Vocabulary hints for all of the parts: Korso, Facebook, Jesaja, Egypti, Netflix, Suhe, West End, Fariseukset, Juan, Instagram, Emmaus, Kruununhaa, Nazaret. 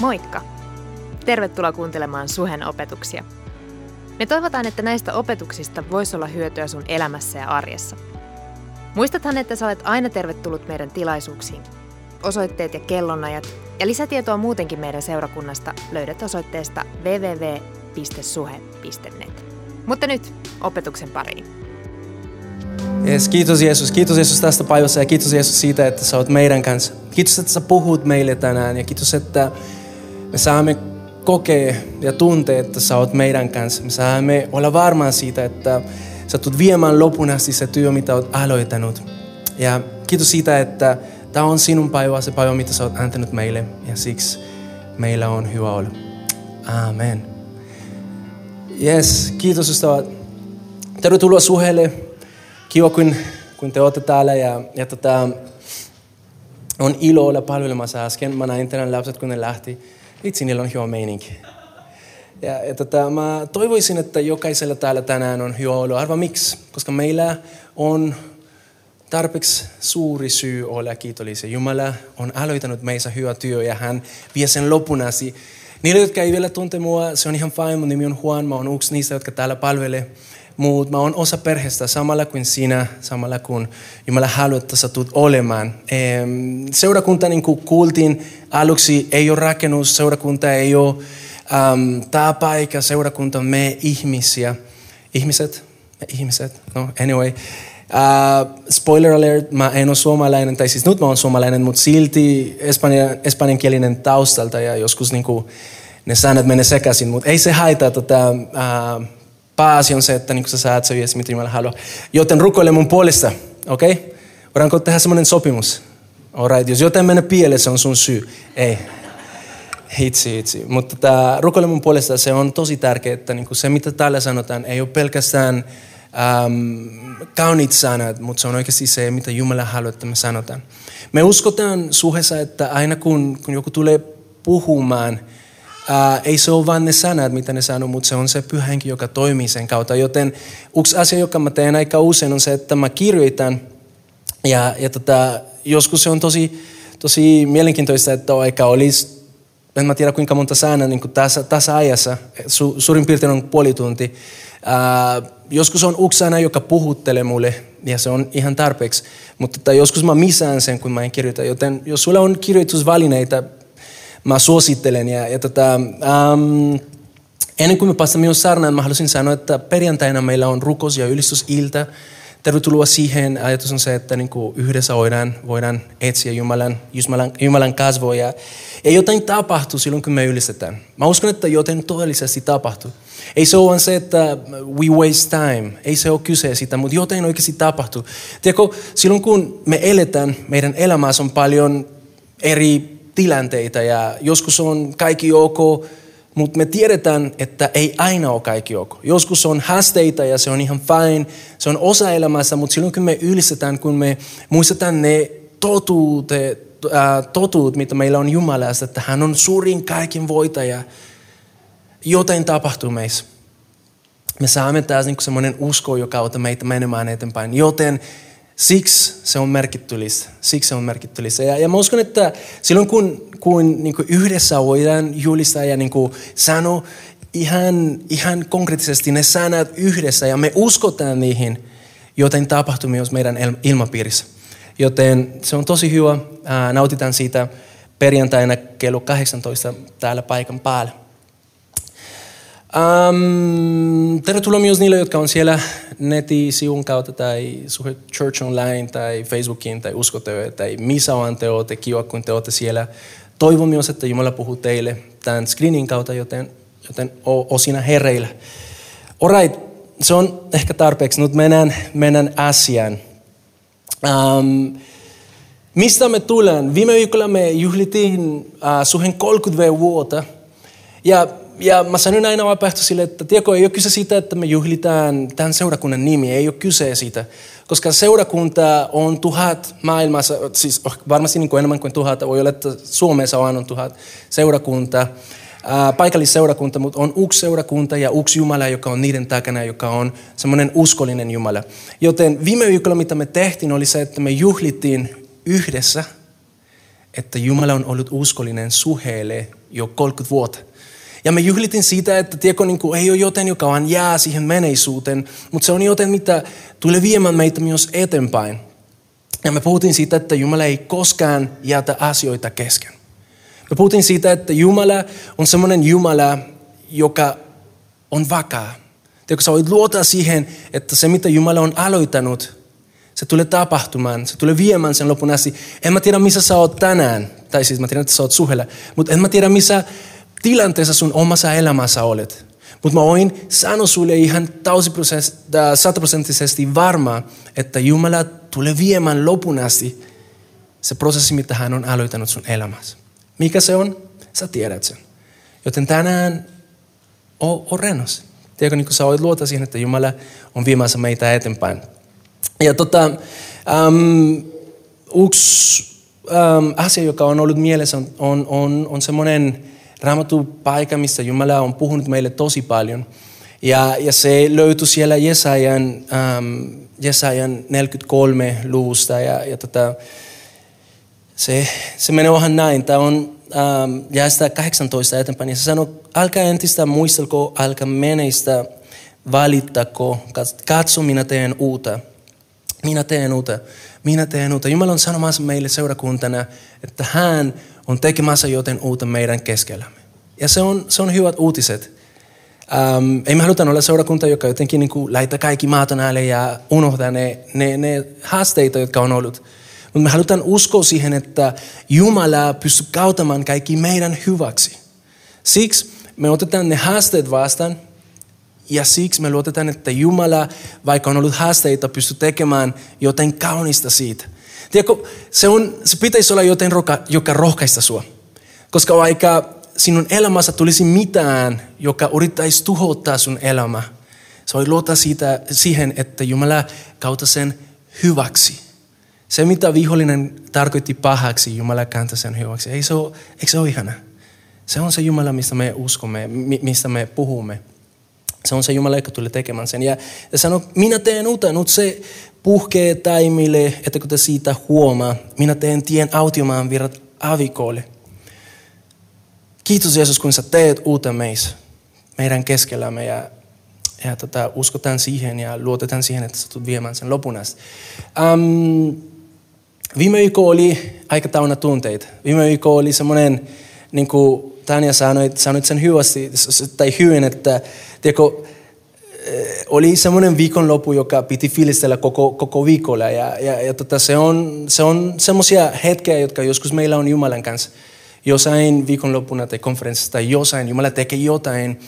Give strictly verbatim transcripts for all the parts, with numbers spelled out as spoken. Moikka! Tervetuloa kuuntelemaan Suhen opetuksia. Me toivotaan, että näistä opetuksista voisi olla hyötyä sun elämässä ja arjessa. Muistathan, että sä olet aina tervetullut meidän tilaisuuksiin. Osoitteet ja kellonajat ja lisätietoa muutenkin meidän seurakunnasta löydät osoitteesta double-u double-u double-u piste suhe piste net. Mutta nyt opetuksen pariin. Yes, kiitos Jeesus. Kiitos Jeesus tästä päivästä ja kiitos Jeesus siitä, että sä oot meidän kanssa. Kiitos, että sä puhut meille tänään ja kiitos, että me saamme kokea ja tuntea, että sä oot meidän kanssa. Me saamme olla varmaan siitä, että sä tulet viemään lopun asti se työ, mitä oot aloittanut. Ja kiitos siitä, että tämä on sinun päivä, se päivä, mitä sä oot antanut meille. Ja siksi meillä on hyvä olla. Amen. Yes, kiitos ystävät. Tervetuloa Suhelle. Kiva, kun, kun te ootte täällä. Ja, ja tota, on ilo olla palvelemassa äsken. Mä näin teidän lapset, kun ne lähti. Vitsi, niillä on hyvä meininki. Ja, ja tota, mä toivoisin, että jokaisella täällä tänään on hyvä olo. Arva miksi? Koska meillä on tarpeeksi suuri syy olla kiitollisia. Jumala on aloittanut meissä hyvä työ ja hän vie sen lopun asti. Niille, jotka ei vielä tunte mua, se on ihan fine. Mun nimi on Juan. Mä oon yksi niistä, jotka täällä palvelee. Mutta mä oon osa perheestä samalla kuin sinä, samalla kuin Jumala haluaa, että sä tulet olemaan. Seurakunta, niin kuin kuultiin aluksi, ei ole rakennus. Seurakunta ei ole um, tämä paikka. Seurakunta on me ihmisiä. Ihmiset? Me ihmiset? No, anyway. Uh, spoiler alert, mä en ole suomalainen, tai siis nyt mä oon suomalainen, mutta silti espanja, espanjankielinen taustalta ja joskus niinku ne sanat menee sekaisin, mutta ei se haittaa tota, uh, pääasi on se, että niinku sä saat se viesti, mitä Jumala haluaa. Joten rukoile mun puolesta, okei? Okay? Voidaanko tehdä semmoinen sopimus? Alright, jos jotain menee pieleen, se on sun syy. Ei. Hitsi, hitsi. Mutta tota, rukoile mun puolesta, se on tosi tärkeää, että niinku se mitä täällä sanotaan ei ole pelkästään Um, kaunit sanat, mutta se on oikeasti se, mitä Jumala haluaa, että me sanotaan. Me uskotaan Suhessa, että aina kun, kun joku tulee puhumaan, uh, ei se ole vain ne sanat, mitä ne sanoo, mutta se on se pyhä henki, joka toimii sen kautta. Joten yksi asia, joka mä teen aika usein, on se, että mä kirjoitan. Ja, ja tota, joskus se on tosi, tosi mielenkiintoista, että aika olisi, en mä tiedä kuinka monta sanaa, niin kuin tässä, tässä ajassa, su, suurin piirtein on puoli tuntia. Uh, Joskus on yksi sana, joka puhuttelee mulle, ja se on ihan tarpeeksi. Mutta joskus mä misään sen, kun mä en kirjoita. Joten jos sulla on kirjoitusvälineitä, mä suosittelen. Ja, ja tota, ähm, ennen kuin me päästään minun saarnaan, mä haluaisin sanoa, että perjantaina meillä on rukous- ja ylistysilta. Tervetuloa siihen. Ajatus on se, että niinku yhdessä voidaan, voidaan etsiä Jumalan, Jumalan, Jumalan kasvoja. Ja jotain tapahtuu silloin, kun me ylistetään. Mä uskon, että jotain todellisesti tapahtuu. Ei se ole se, että we waste time. Ei se ole kyse siitä, mutta jotain oikeasti tapahtuu. Tiedätkö, silloin kun me eletään, meidän elämässä on paljon eri tilanteita ja joskus on kaikki ok, mutta me tiedetään, että ei aina ole kaikki ok. Joskus on haasteita ja se on ihan fine. Se on osa elämässä, mutta silloin kun me ylistetään, kun me muistetaan ne totuudet, äh, totuut, mitä meillä on Jumalasta, että hän on suurin kaiken voitaja. Jotain tapahtuu meissä. Me saamme taas niin semmoinen usko, joka auttaa meitä menemään eteenpäin. Joten siksi se on merkityllistä. Siksi se on merkityllistä. Ja, ja mä uskon, että silloin kun, kun niin yhdessä voidaan julistaa ja niin sanoa ihan, ihan konkreettisesti ne sanat yhdessä ja me uskotaan niihin, joten tapahtuu myös meidän ilmapiirissä. Joten se on tosi hyvä. Nautitaan siitä perjantaina kello kahdeksantoista täällä paikan päällä. Um, tervetuloa myös niille, jotka on siellä nettisivun kautta tai Suhe Church Online tai Facebookin tai Usko T V tai missä on te olette, kiva kun te olette siellä. Toivon myös, että Jumala puhuu teille tämän screenin kautta, joten, joten ole siinä hereillä. Alright, se on ehkä tarpeeksi. Nyt mennään, mennään asiaan. Um, mistä me tullaan? Viime viikolla me juhlittiin uh, Suhen kolmekymmentä vuotta ja Ja mä sanoin aina vapaaehtoisille, että tiedätkö, ei ole kyse siitä, että me juhlitaan tämän seurakunnan nimi. Ei ole kyse siitä, koska seurakunta on tuhat maailmassa, siis varmasti niin kuin enemmän kuin tuhat. Voi olla, että Suomessa on tuhat seurakunta, paikallisseurakunta, mutta on yksi seurakunta ja yksi Jumala, joka on niiden takana, joka on semmoinen uskollinen Jumala. Joten viime viikolla, mitä me tehtiin, oli se, että me juhlittiin yhdessä että Jumala on ollut uskollinen Suheelle jo kolmekymmentä vuotta. Ja me juhlitin siitä, että tieko niin kuin, ei ole joten, joka vaan jää siihen menneisyyteen, mutta se on joten, mitä tulee viemään meitä myös eteenpäin. Ja me puhuttiin siitä, että Jumala ei koskaan jätä asioita kesken. Me puhuttiin siitä, että Jumala on semmoinen Jumala, joka on vakaa. Tiedätkö, sä voit luota siihen, että se mitä Jumala on aloittanut, se tulee tapahtumaan, se tulee viemään sen lopun asti. En mä tiedä, missä sä oot tänään, tai siis mä tiedän, että sä oot Suhella, mutta en mä tiedä, missä tilanteessa sun omassa elämässä olet. Mutta mä voin sanoa sulle ihan sataprosenttisesti varma, että Jumala tulee viemään lopun asti se prosessi, mitä hän on aloittanut sun elämässä. Mikä se on? Sä tiedät sen. Joten tänään on, on rennos. Tiedätkö, niin kun sä voit luota siihen, että Jumala on viemässä meitä eteenpäin. Ja tota, äm, yksi äm, asia, joka on ollut mielessä, on, on, on, on semmoinen Raamatun paikka, missä Jumala on puhunut meille tosi paljon. Ja, ja se löytyi siellä Jesajan, äm, Jesajan neljäkymmentäkolme luvusta. Ja, ja tota, se, se menee vähän näin. Tämä on äm, jäistä kahdeksantoista eteenpäin. Ja se sanoo, alkaa entistä muistelko, alkaa meneistä valittako, katso minä teen uutta. Minä teen uutta. Minä teen uutta. Jumala on sanomassa meille seurakuntana, että hän on tekemässä joten uutta meidän keskellämme. Ja se on, se on hyvät uutiset. Ähm, ei me haluta olla seurakunta, joka jotenkin niin kuin laittaa kaikki maaton alle ja unohtaa ne, ne, ne haasteita, jotka on ollut. Mutta me halutaan uskoa siihen, että Jumala pystyy kautamaan kaikki meidän hyväksi. Siksi me otetaan ne haasteet vastaan. Ja siksi me luotetaan, että Jumala, vaikka on ollut haasteita, pystyy tekemään jotain kaunista siitä. Tiedätkö, se, on, se pitäisi olla jotain, joka rohkaista sua. Koska vaikka sinun elämässä tulisi mitään, joka yrittäisi tuhottaa sun elämää, sä voit luottaa siitä, siihen, että Jumala kautta sen hyväksi. Se, mitä vihollinen tarkoitti pahaksi, Jumala kääntää sen hyväksi. Ei se ole, eikö se ole ihana? Se on se Jumala, mistä me uskomme, mistä me puhumme. Se on se Jumala, joka tulee tekemään sen. Ja, ja sanoo, minä teen uutta, nyt se puhkee taimille, että kun te siitä huomaa. Minä teen tien autiomaan virrat avikolle. Kiitos Jeesus, kun sä teet uutta meissä, meidän keskellämme. Ja, ja tota, uskotaan siihen ja luotetaan siihen, että sä tulet viemään sen lopun asti. Um, viime viikko oli aika täynnä tunteita. Viime viikko oli semmoinen, niin kuin Tanja sanoi, sanoi sen hyvästi, tai hyvin, että tiedätkö, oli semmoinen viikonloppu, joka piti fiilistellä koko, koko viikolla. Ja, ja, ja tota, se on, se on semmoisia hetkiä, jotka joskus meillä on Jumalan kanssa. Jossain viikonloppuna tai konferenssissa tai jossain Jumala tekee jotain.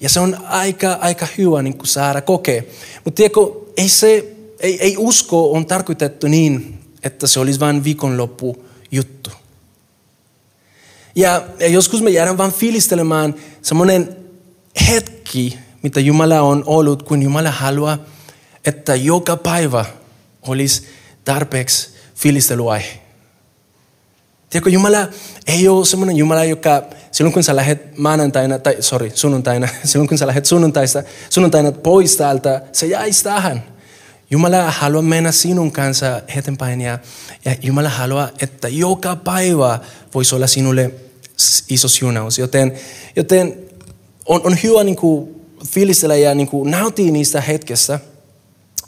Ja se on aika, aika hyvä niin kuin saada kokea. Mutta tiedätkö, ei, se, ei, ei usko on tarkoitettu niin, että se olisi vain viikonloppu juttu. Ja, ja joskus me jäädään vaan fiilistelemaan semmoinen hetki, mitä Jumala on ollut, kun Jumala haluaa, että joka päivä olisi tarpeeksi fiilisteluaihe. Tiedätkö, Jumala ei ole semmoinen Jumala, joka silloin kun sä lähdet maanantaina, tai sorry, sunnuntaina, silloin kun sä lähdet sunnuntaista, sunnuntaina pois täältä, se jäisi tähän. Jumala haluaa mennä sinun kanssa eteenpäin ja, ja Jumala haluaa, että joka päivä voisi olla sinulle iso siunaus. Joten, joten on, on hyvä niin kuin fiilistellä ja niin kuin nauttia niistä hetkessä,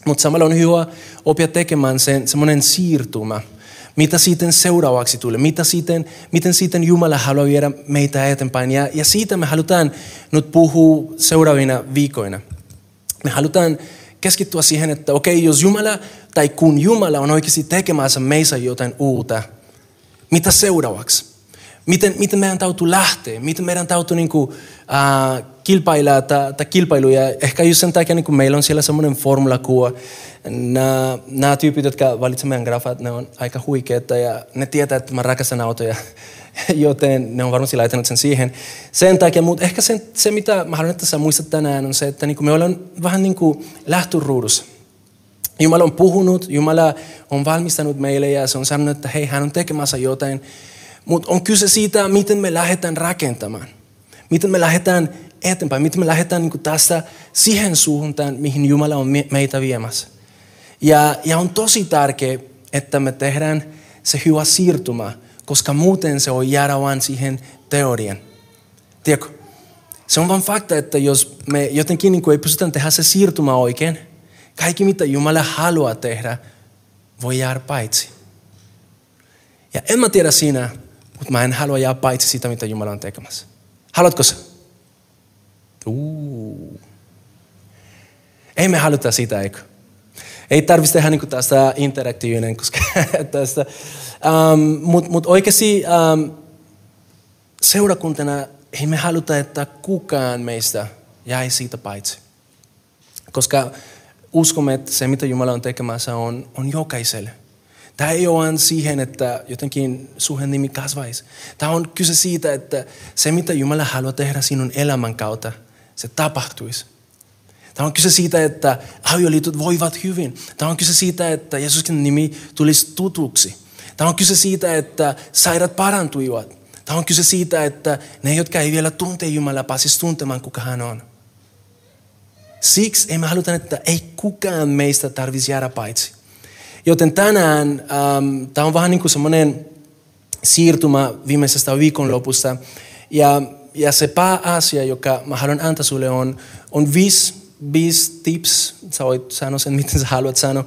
mutta samalla on hyvä oppia tekemään sen semmoinen siirtymä. Mitä sitten seuraavaksi tulee? Mitä sitten, miten sitten Jumala haluaa viedä meitä eteenpäin? Ja, ja siitä me halutaan nyt puhua seuraavina viikoina. Me halutaan keskittyä siihen, että okei, jos Jumala tai kun Jumala on oikeasti tekemässä meissä jotain uutta, mitä seuraavaksi? Miten, miten meidän täytyy lähteä? Miten meidän täytyy niin kuin, äh, kilpailla tai ta kilpailuja? Ehkä just sen takia niin meillä on siellä semmoinen formulakuva. Nämä tyypit, jotka valitsevat meidän graafat, ne on aika huikeita ja ne tietää, että mä rakastan autoja. Joten ne on varmasti laitanut sen siihen. Sen takia, mutta ehkä sen, se, mitä mä haluan, että sä muistat tänään, on se, että niin me ollaan vähän niin kuin lähtöruudussa. Jumala on puhunut, Jumala on valmistanut meille ja se on sanonut, että hei, hän on tekemässä jotain. Mutta on kyse siitä, miten me lähdetään rakentamaan. Miten me lähdetään eteenpäin. Miten me lähdetään niin kuin tässä siihen suuntaan, mihin Jumala on meitä viemässä. Ja, ja on tosi tärkeää, että me tehdään se hyvä siirtymä. koska muuten se on jäädä vain siihen teorian. Tiedätkö? Se on vain fakta, että jos me jotenkin niin kuin ei pystytä tehdä se siirtymä oikein, kaikki mitä Jumala haluaa tehdä, voi jäädä paitsi. Ja en mä tiedä sinä, mutta mä en halua jäädä paitsi sitä, mitä Jumala on tekemässä. Haluatko sä? Uu. Ei me haluta sitä, eikö? Ei tarvitse tehdä niin tästä interaktiivinen, koska tästä. Um, mutta mut oikeasti um, seurakuntana ei me haluta, että kukaan meistä jäi siitä paitsi. Koska uskomme, että se mitä Jumala on tekemässä on, on jokaiselle. Tämä ei ole siihen, että jotenkin Suhen nimi kasvaisi. Tämä on kyse siitä, että se mitä Jumala haluaa tehdä sinun elämän kautta, se tapahtuisi. Tämä on kyse siitä, että avioliitot voivat hyvin. Tämä on kyse siitä, että Jeesuksen nimi tulisi tutuksi. Tämä on kyse siitä, että sairaat parantuivat. Tämä on kyse siitä, että ne, jotka ei vielä tunte Jumalaa, pääsisivät tuntemaan, kuka hän on. Siksi emme haluta, että ei kukaan meistä tarvitsisi jäädä paitsi. Joten tänään ähm, tämä on vähän niin kuin semmoinen siirtymä viimeisestä viikonlopusta. Ja, ja se pääasia, joka mä haluan antaa sulle, on, on viisi. viisi tips, sä voit sanoa sen, miten sä haluat sanoa,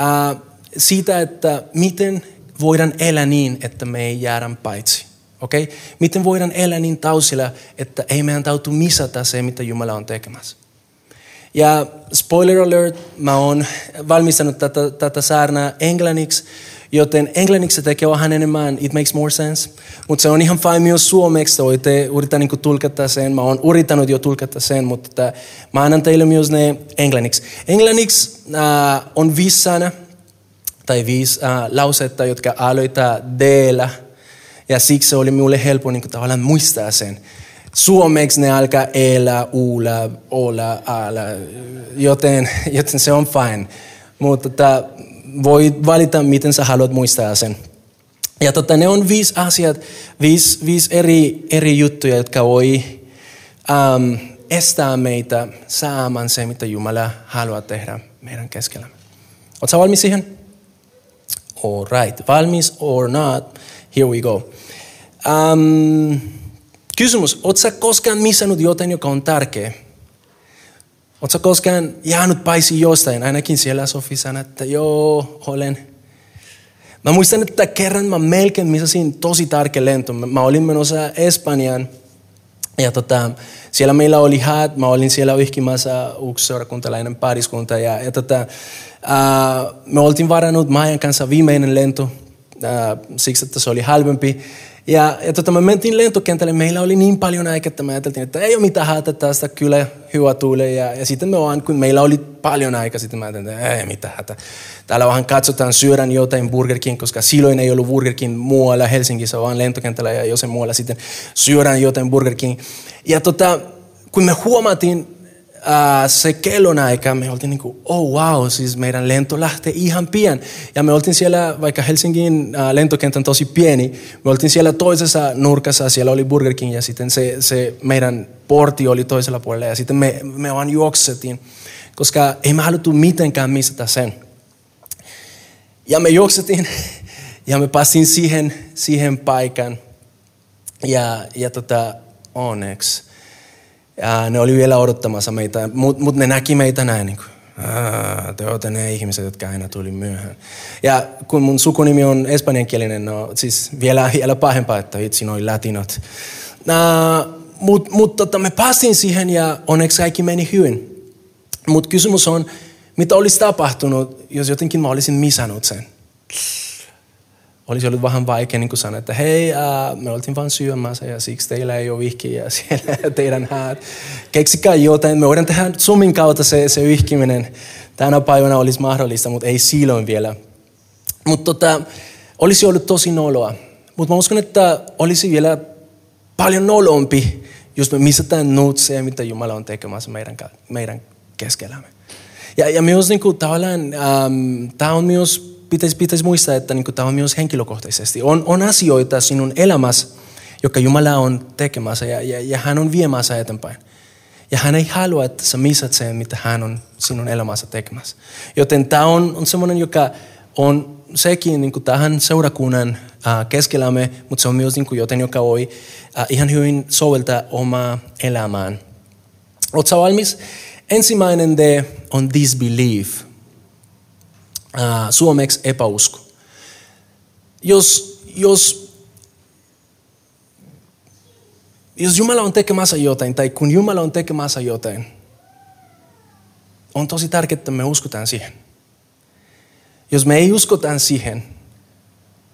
uh, siitä, että miten voidaan elää niin, että me ei jäädä paitsi. Okay? Miten voidaan elää niin tausilla, että ei me antautu misata se, mitä Jumala on tekemässä. Ja spoiler alert, mä oon valmistanut tätä, tätä saarnaa englanniksi, joten englanniksi se tekee vähän enemmän, it makes more sense. Mutta se on ihan fine myös suomeksi, voitte yrittää niinku tulkata sen. Mä oon yrittänyt jo tulkata sen, mutta mä annan teille myös ne englanniksi. Englanniksi äh, on viisi sana, tai viisi äh, lausetta, jotka aloittaa D-llä. Ja siksi se oli minulle helppo niinku tavallaan muistaa sen. Suomeksi ne alkaa E-llä, U-llä, O-llä, A-llä, joten, joten se on fine. Mutta Tota, voit valita, miten sä haluat muistaa sen. Ja tota, ne on viisi asiat, viisi, viisi eri, eri juttuja, jotka voi um, estää meitä saamaan se, mitä Jumala haluaa tehdä meidän keskellä. Oot sä valmis siihen? All right. Valmis or not, here we go. Um, kysymys, oot sä koskaan missannut jotain, joka on tärkeä? Oot sä koskaan jäänyt paitsi jostain? Ainakin siellä Sofi sanoi, että joo, olen. Mä muistan, että kerran mä melkein missasin tosi tärkeä lento. Mä olin menossa Espanjaan. Ja tota, siellä meillä oli hat. Mä olin siellä yhkimässä yksi seurakuntalainen pariskunta. Ja, ja tota, uh, me oltiin varannut Maijan kanssa viimeinen lento. Uh, siksi, että se oli halvempi. Ja, ja tota, me mentiin lentokentälle, meillä oli niin paljon aikaa, että me ajateltiin, että ei ole mitään hätää tästä, kyllä hyvä tulee. Ja, ja sitten me vaan, kun meillä oli paljon aikaa, sitten me ajateltiin, että ei mitään hätää. Täällä vähän katsotaan, syödään jotain Burger King, koska silloin ei ollut Burger King muualla Helsingissä, vaan lentokentällä ja jossain muualla sitten syödään jotain Burger King. Ja tota, kun me huomattiin äh, se kellon aika, me oltiin niin kuin, oh wow, siis meidän lento lähtee ihan pian. Ja me oltiin siellä, vaikka Helsingin äh, lentokenttä on tosi pieni, me oltiin siellä toisessa nurkassa, siellä oli Burger King ja sitten se, se meidän portti oli toisella puolella. Ja sitten me, me vaan juoksettiin, koska ei me haluttu mitenkään missata sen. Ja me juoksettiin ja me päästiin siihen, siihen paikan ja, ja tota, onneksi. Ja ne oli vielä odottamassa meitä, mutta mut ne näki meitä näin. Niin ah, te olette ne ihmiset, jotka aina tuli myöhään. Ja kun mun sukunimi on espanjankielinen, no siis vielä, vielä pahempaa, että itse noi latinot. Uh, mutta mut, tota, me päästiin siihen ja onneksi kaikki meni hyvin. Mutta kysymys on, mitä olisi tapahtunut, jos jotenkin mä olisin missannut sen? Olisi ollut vähän vaikea niin sanoa, että hei, uh, me oltiin vaan syömässä ja siksi teillä ei ole vihkiä siellä teidän häät. Keksikää jotain, me voidaan tehdä Zoomin kautta se, se vihkiminen. Tänä päivänä olisi mahdollista, mutta ei silloin vielä. Mutta tota, olisi ollut tosi noloa. Mutta mä uskon, että olisi vielä paljon nolompi, jos me missätään nyt se, mitä Jumala on tekemässä meidän, meidän keskellämme. Ja, ja myös niin kuin, tavallaan, um, tämä on myös Pitäisi, pitäisi muistaa, että niin tämä on myös henkilökohtaisesti. On, on asioita sinun elämässä, jotka Jumala on tekemässä ja, ja, ja hän on viemässä eteenpäin. Ja hän ei halua, että sä missät sen, mitä hän on sinun elämässä tekemässä. Joten tämä on, on sellainen, joka on sekin niin kuin tähän seurakunnan äh, keskellämme, mutta se on myös niin kuin joten, joka voi äh, ihan hyvin soveltaa omaa elämään. Oletko valmis? Ensimmäinen D on disbelief. Äh, suomeksi epäusko. Jos, jos, jos Jumala on tekemässä jotain, tai kun Jumala on tekemässä jotain, on tosi tärkeää, että me uskotaan siihen. Jos me ei uskotaan siihen,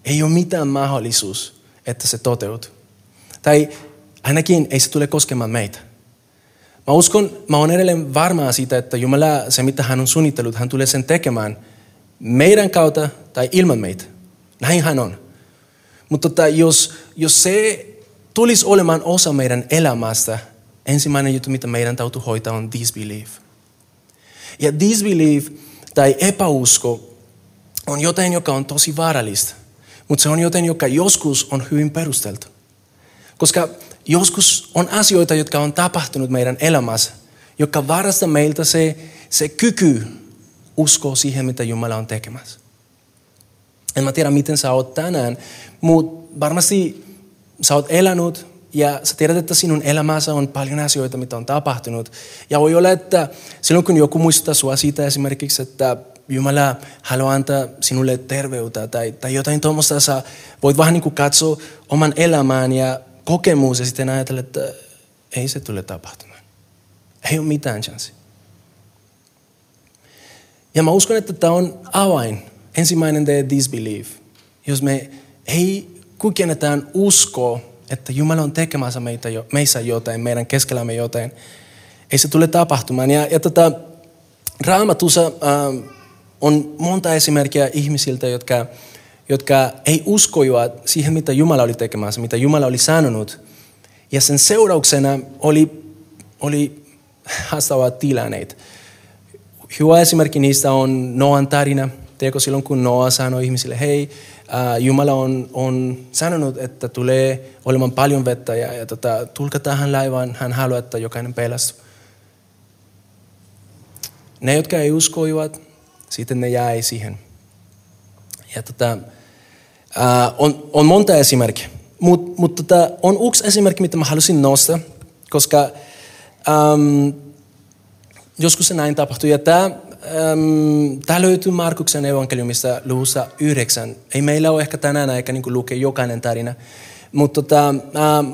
ei ole mitään mahdollisuus, että se toteutuu. Tai ainakin ei se tule koskemaan meitä. Mä uskon, mä oon edelleen varmaa siitä, että Jumala, se mitä hän on suunnitellut, hän tulee sen tekemään meidän kautta tai ilman meitä. Näin hän on. Mutta jos, jos se tulisi olemaan osa meidän elämästä, ensimmäinen juttu, mitä meidän täytyy hoitaa, on disbelief. Ja disbelief tai epäusko on jotain, joka on tosi vaarallista, mutta se on jotain, joka joskus on hyvin perusteltu. Koska joskus on asioita, jotka on tapahtunut meidän elämässä, jotka varastaa meiltä se, se kyky uskoa siihen, mitä Jumala on tekemässä. En mä tiedä, miten sä oot tänään, mutta varmasti sä oot elänyt ja sä tiedät, että sinun elämässä on paljon asioita, mitä on tapahtunut. Ja voi olla, että silloin kun joku muistuttaa sua siitä esimerkiksi, että Jumala haluaa antaa sinulle terveyttä tai, tai jotain tuommoista. Sä voit vähän niin kuin katsoa oman elämään ja kokemus ja sitten ajatella, että ei se tule tapahtumaan. Ei ole mitään chanssia. Ja mä uskon, että tämä on avain. Ensimmäinen the disbelief. Jos me ei kukennetaan uskoa, että Jumala on tekemässä meitä, meissä jotain, meidän keskellämme jotain, ei se tule tapahtumaan. Ja, ja tätä Raamatussa... Äh, On monta esimerkkiä ihmisiltä, jotka, jotka ei uskoivat siihen, mitä Jumala oli tekemässä, mitä Jumala oli sanonut. Ja sen seurauksena oli, oli haastava tilanneet. Hyvä esimerkki niistä on Noan tarina. Teekö silloin, kun Noa sanoi ihmisille, hei, äh, Jumala on, on sanonut, että tulee olemaan paljon vettä ja, ja tota, tulkaa tähän laivaan, hän haluaa, että jokainen pelastuu. Ne, jotka ei uskoivat, sitten ne jäi siihen. Ja tota, ää, on, on monta esimerkkiä. Mutta mut tota, on yksi esimerkki, mitä mä halusin nostaa, koska äm, joskus se näin tapahtui. Ja tämä löytyy Markuksen evankeliumista luvussa yhdeksän. Ei meillä ole ehkä tänään aika niin lukea jokainen tarina. Mutta tota,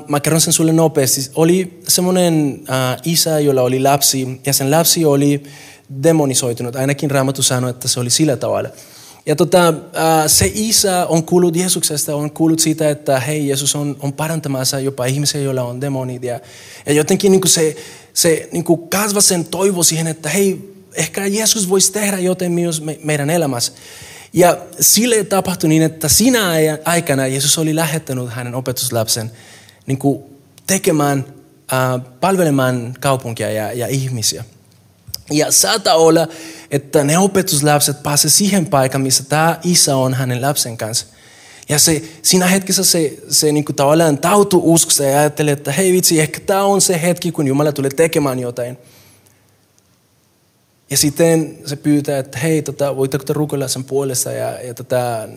mä kerron sen sulle nopeasti. Oli semmoinen ää, isä, jolla oli lapsi. Ja sen lapsi oli... demonisoitunut. Ainakin Raamattu sanoi, että se oli sillä tavalla. Ja tota, se isä on kuullut Jeesuksesta, on kuullut siitä, että hei, Jeesus on, on parantamassa jopa ihmisiä, joilla on demonit. Ja, ja jotenkin niin kuin se, se niin kuin kasvaa sen toivo siihen, että hei, ehkä Jeesus voisi tehdä jotain myös me, meidän elämässä. Ja sille tapahtui niin, että siinä aikana Jeesus oli lähettänyt hänen opetuslapsen niin kuin tekemään, äh, palvelemaan kaupunkia ja, ja ihmisiä. Ja saattaa olla, että ne opetuslapset pääsevät siihen paikkaan, missä tämä isä on hänen lapsen kanssa. Ja se, siinä hetkessä se, se niin kuin tavallaan tautuu uskosta ja ajattelee, että hei vitsi, ehkä tämä on se hetki, kun Jumala tulee tekemään jotain. Ja sitten se pyytää, että hei, tota, voitteko te rukoilla sen puolesta? Ja, ja tota,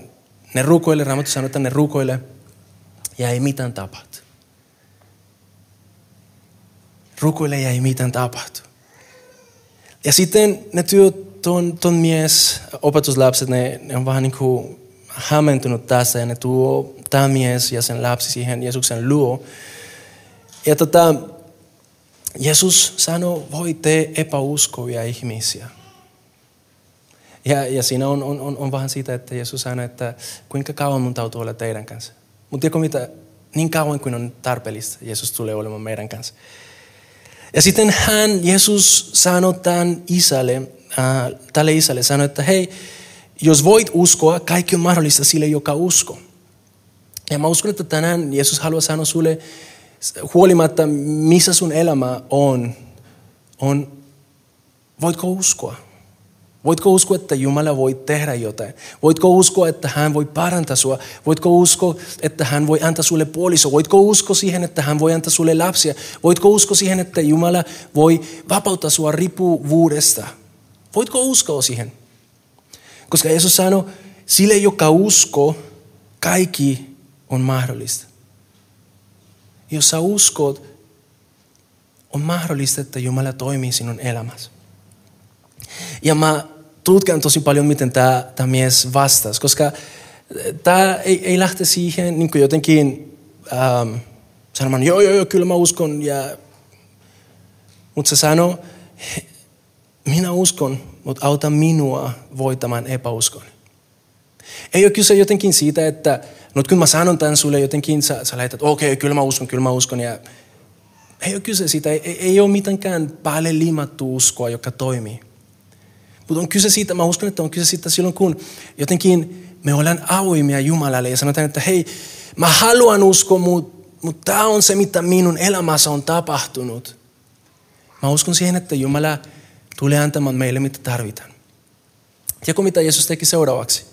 ne rukoilee, Raamattu sanoo, että ne rukoilee. Ja ei mitään tapahtu. Rukoilee ja ei mitään tapahtu. Ja sitten ne työt, ton, ton mies, opetuslapset, ne, ne on vähän niin kuin hämmentynyt tässä. Ja ne tuo tämä mies ja sen lapsi siihen Jeesuksen luo. Ja tota, Jeesus sanoi, voi tee epäuskovia ihmisiä. Ja, ja siinä on, on, on, on vähän siitä, että Jeesus sanoi, että kuinka kauan mun täytyy olla teidän kanssa. Mutta tiedätkö mitä, niin kauan kuin on tarpeellista, Jeesus tulee olemaan meidän kanssa. Ja sitten hän, Jeesus, sanoi tämän isälle, äh, tälle isälle, sanoi, että hei, jos voit uskoa, kaikki on mahdollista sille, joka uskoo. Ja mä uskon, että tänään Jeesus haluaa sanoa sulle, huolimatta missä sun elämä on, on, voitko uskoa? Voitko uskoa, että Jumala voi tehdä jotain? Voitko uskoa, että hän voi parantaa sua? Voitko uskoa, että hän voi antaa sulle puoliso? Voitko uskoa siihen, että hän voi antaa sulle lapsia? Voitko uskoa siihen, että Jumala voi vapauttaa sua riippuvuudesta? Voitko uskoa siihen? Koska Jeesus sanoi, Sille, joka uskoo, kaikki on mahdollista. Jos sä uskot, on mahdollista, että Jumala toimii sinun elämässä. Ja mä tutkan tosi paljon, miten tämä mies vastasi, koska tämä ei, ei lähte siihen niin kuin jotenkin ähm, sanomaan, joo, joo, joo, kyllä mä uskon. Ja... Mutta se sanoo, minä uskon, mutta auta minua voitamaan epäuskon. Ei ole kyse jotenkin siitä, että no, kun mä sanon tämän sulle jotenkin, sä, sä laitat, okei, okay, kyllä mä uskon, kyllä mä uskon. Ja ei ole kyse siitä, ei, ei ole mitenkään paljon limattu uskoa, joka toimii. Mutta on kyse siitä, mä uskon, että on kyse siitä silloin, kun jotenkin me ollaan avoimia Jumalalle ja sanotaan, että hei, mä haluan uskoa, mutta mut tämä on se, mitä minun elämässä on tapahtunut. Mä uskon siihen, että Jumala tulee antamaan meille, mitä tarvitaan. Tiedätkö, mitä Jeesus teki seuraavaksi?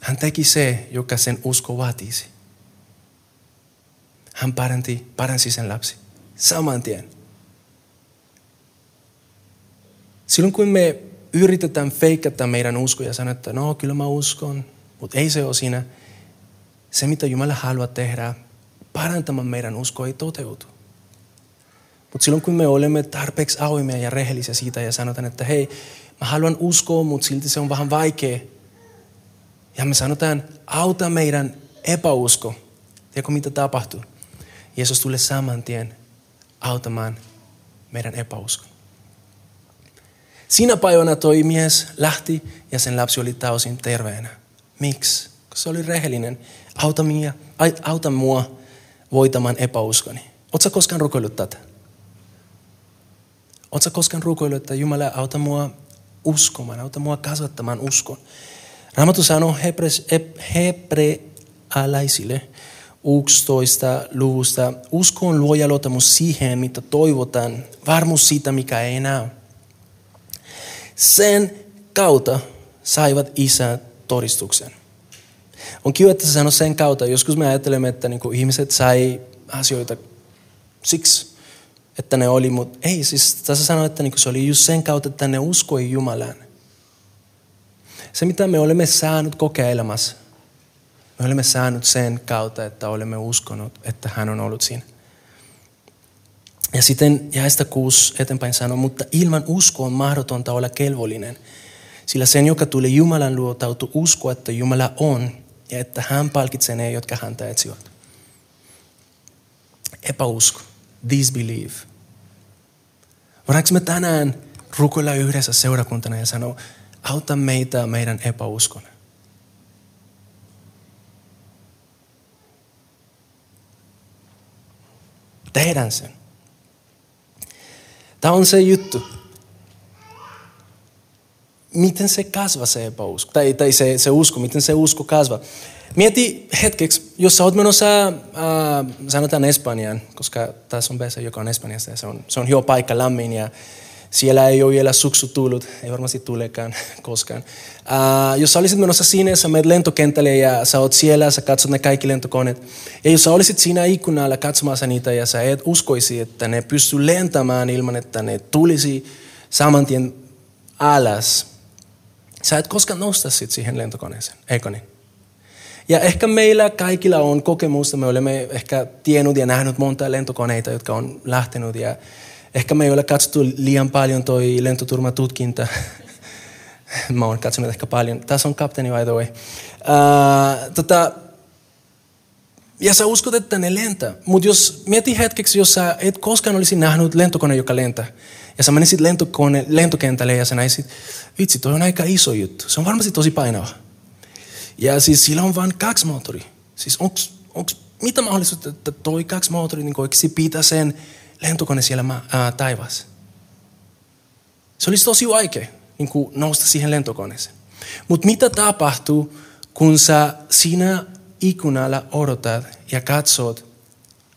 Hän teki se, joka sen usko vaatisi. Hän paranti, paransi sen lapsi saman tien. Silloin kun me yritetään feikata meidän uskoja ja sanoa, että no kyllä mä uskon, mutta ei se ole siinä. Se mitä Jumala haluaa tehdä, parantamaan meidän uskoa ei toteutu. Mutta silloin kun me olemme tarpeeksi avoimia ja rehellisiä siitä ja sanotaan, että hei, mä haluan uskoa, mutta silti se on vähän vaikea. Ja me sanotaan, auta meidän epäusko. Tiedätkö mitä tapahtuu? Jeesus tulee saman tien auttamaan meidän epäuskon. Siinä päivänä toi mies lähti ja sen lapsi oli täysin terveenä. Miksi? Koska se oli rehellinen. Auta, mia, auta mua voitamaan epäuskoni. Oletko sä koskaan rukoillut tätä? Oletko sä koskaan rukoillut, että Jumala auta mua uskomaan, auta mua kasvattamaan uskon? Raamattu sanoo hebrealaisille yksitoista luvusta, usko on luoja luottamus siihen, mitä toivotaan, varmuus siitä, mikä ei näy. Sen kautta saivat isä todistuksen. On kiva, että se sanoo sen kautta. Joskus me ajattelemme, että niinku ihmiset sai asioita siksi, että ne oli, mutta ei. Siis tässä sanoo, että niinku se oli just sen kautta, että ne uskoi Jumalaan. Se, mitä me olemme saanut kokea elämässä, me olemme saanut sen kautta, että olemme uskonut, että hän on ollut siinä. Ja sitten jaesta kuusi eteenpäin sanoo, mutta ilman uskoa on mahdotonta olla kelvollinen. Sillä sen, joka tulee Jumalan luo, täytyy uskoa, että Jumala on ja että hän palkitsee ne, jotka häntä etsivät. Epäusko, disbelief. Voidaanko me tänään rukoilla yhdessä seurakuntana ja sanoa, auta meitä meidän epäuskona. Tehdään sen. Tämä on se juttu. Miten se kasvaa se epäusko? Tai, tai se, se usko, miten se usko kasvaa? Mieti hetkeksi, jos sä oot menossa, äh, sanotaan Espanjaan, koska tässä on pesä, joka on Espanjassa ja se on, se on hyvä paikka lämmin ja siellä ei ole vielä suksu tullut, ei varmasti tulekaan koskaan. Uh, jos sä olisit menossa sinne, sä menet lentokentälle ja sä oot siellä, sä katsot ne kaikki lentokoneet. Ja jos sä olisit siinä ikkunalla katsomassa niitä ja sä et uskoisi, että ne pystyy lentämään ilman, että ne tulisi saman tien alas. Sä et koskaan nousta sit siihen lentokoneeseen, eikö niin? Ja ehkä meillä kaikilla on kokemusta, me olemme ehkä tiennyt ja nähnyt monta lentokoneita, jotka on lähtenyt ja ehkä me ei ole katsottu liian paljon toi lentoturmatutkinta. Mä oon katsonut ehkä paljon. Tässä on kapteeni, by the way. Uh, tota, ja sä uskot, että ne lentää. Mutta jos mieti hetkeksi, jos sä et koskaan olisi nähnyt lentokone, joka lentää. Ja sä menisit lentokone, lentokentälle ja sä näisit, vitsi, toi on aika iso juttu. Se on varmasti tosi painava. Ja siis sillä on vain kaksi moottoria. Siis onks, onks mitä mahdollisuutta, että toi kaksi moottoria niin oikeasti pitää sen lentokone siellä ää, taivaassa. Se olisi tosi vaikea niin kuin nousta siihen lentokoneeseen. Mutta mitä tapahtuu, kun sä siinä ikkunalla odotat ja katsot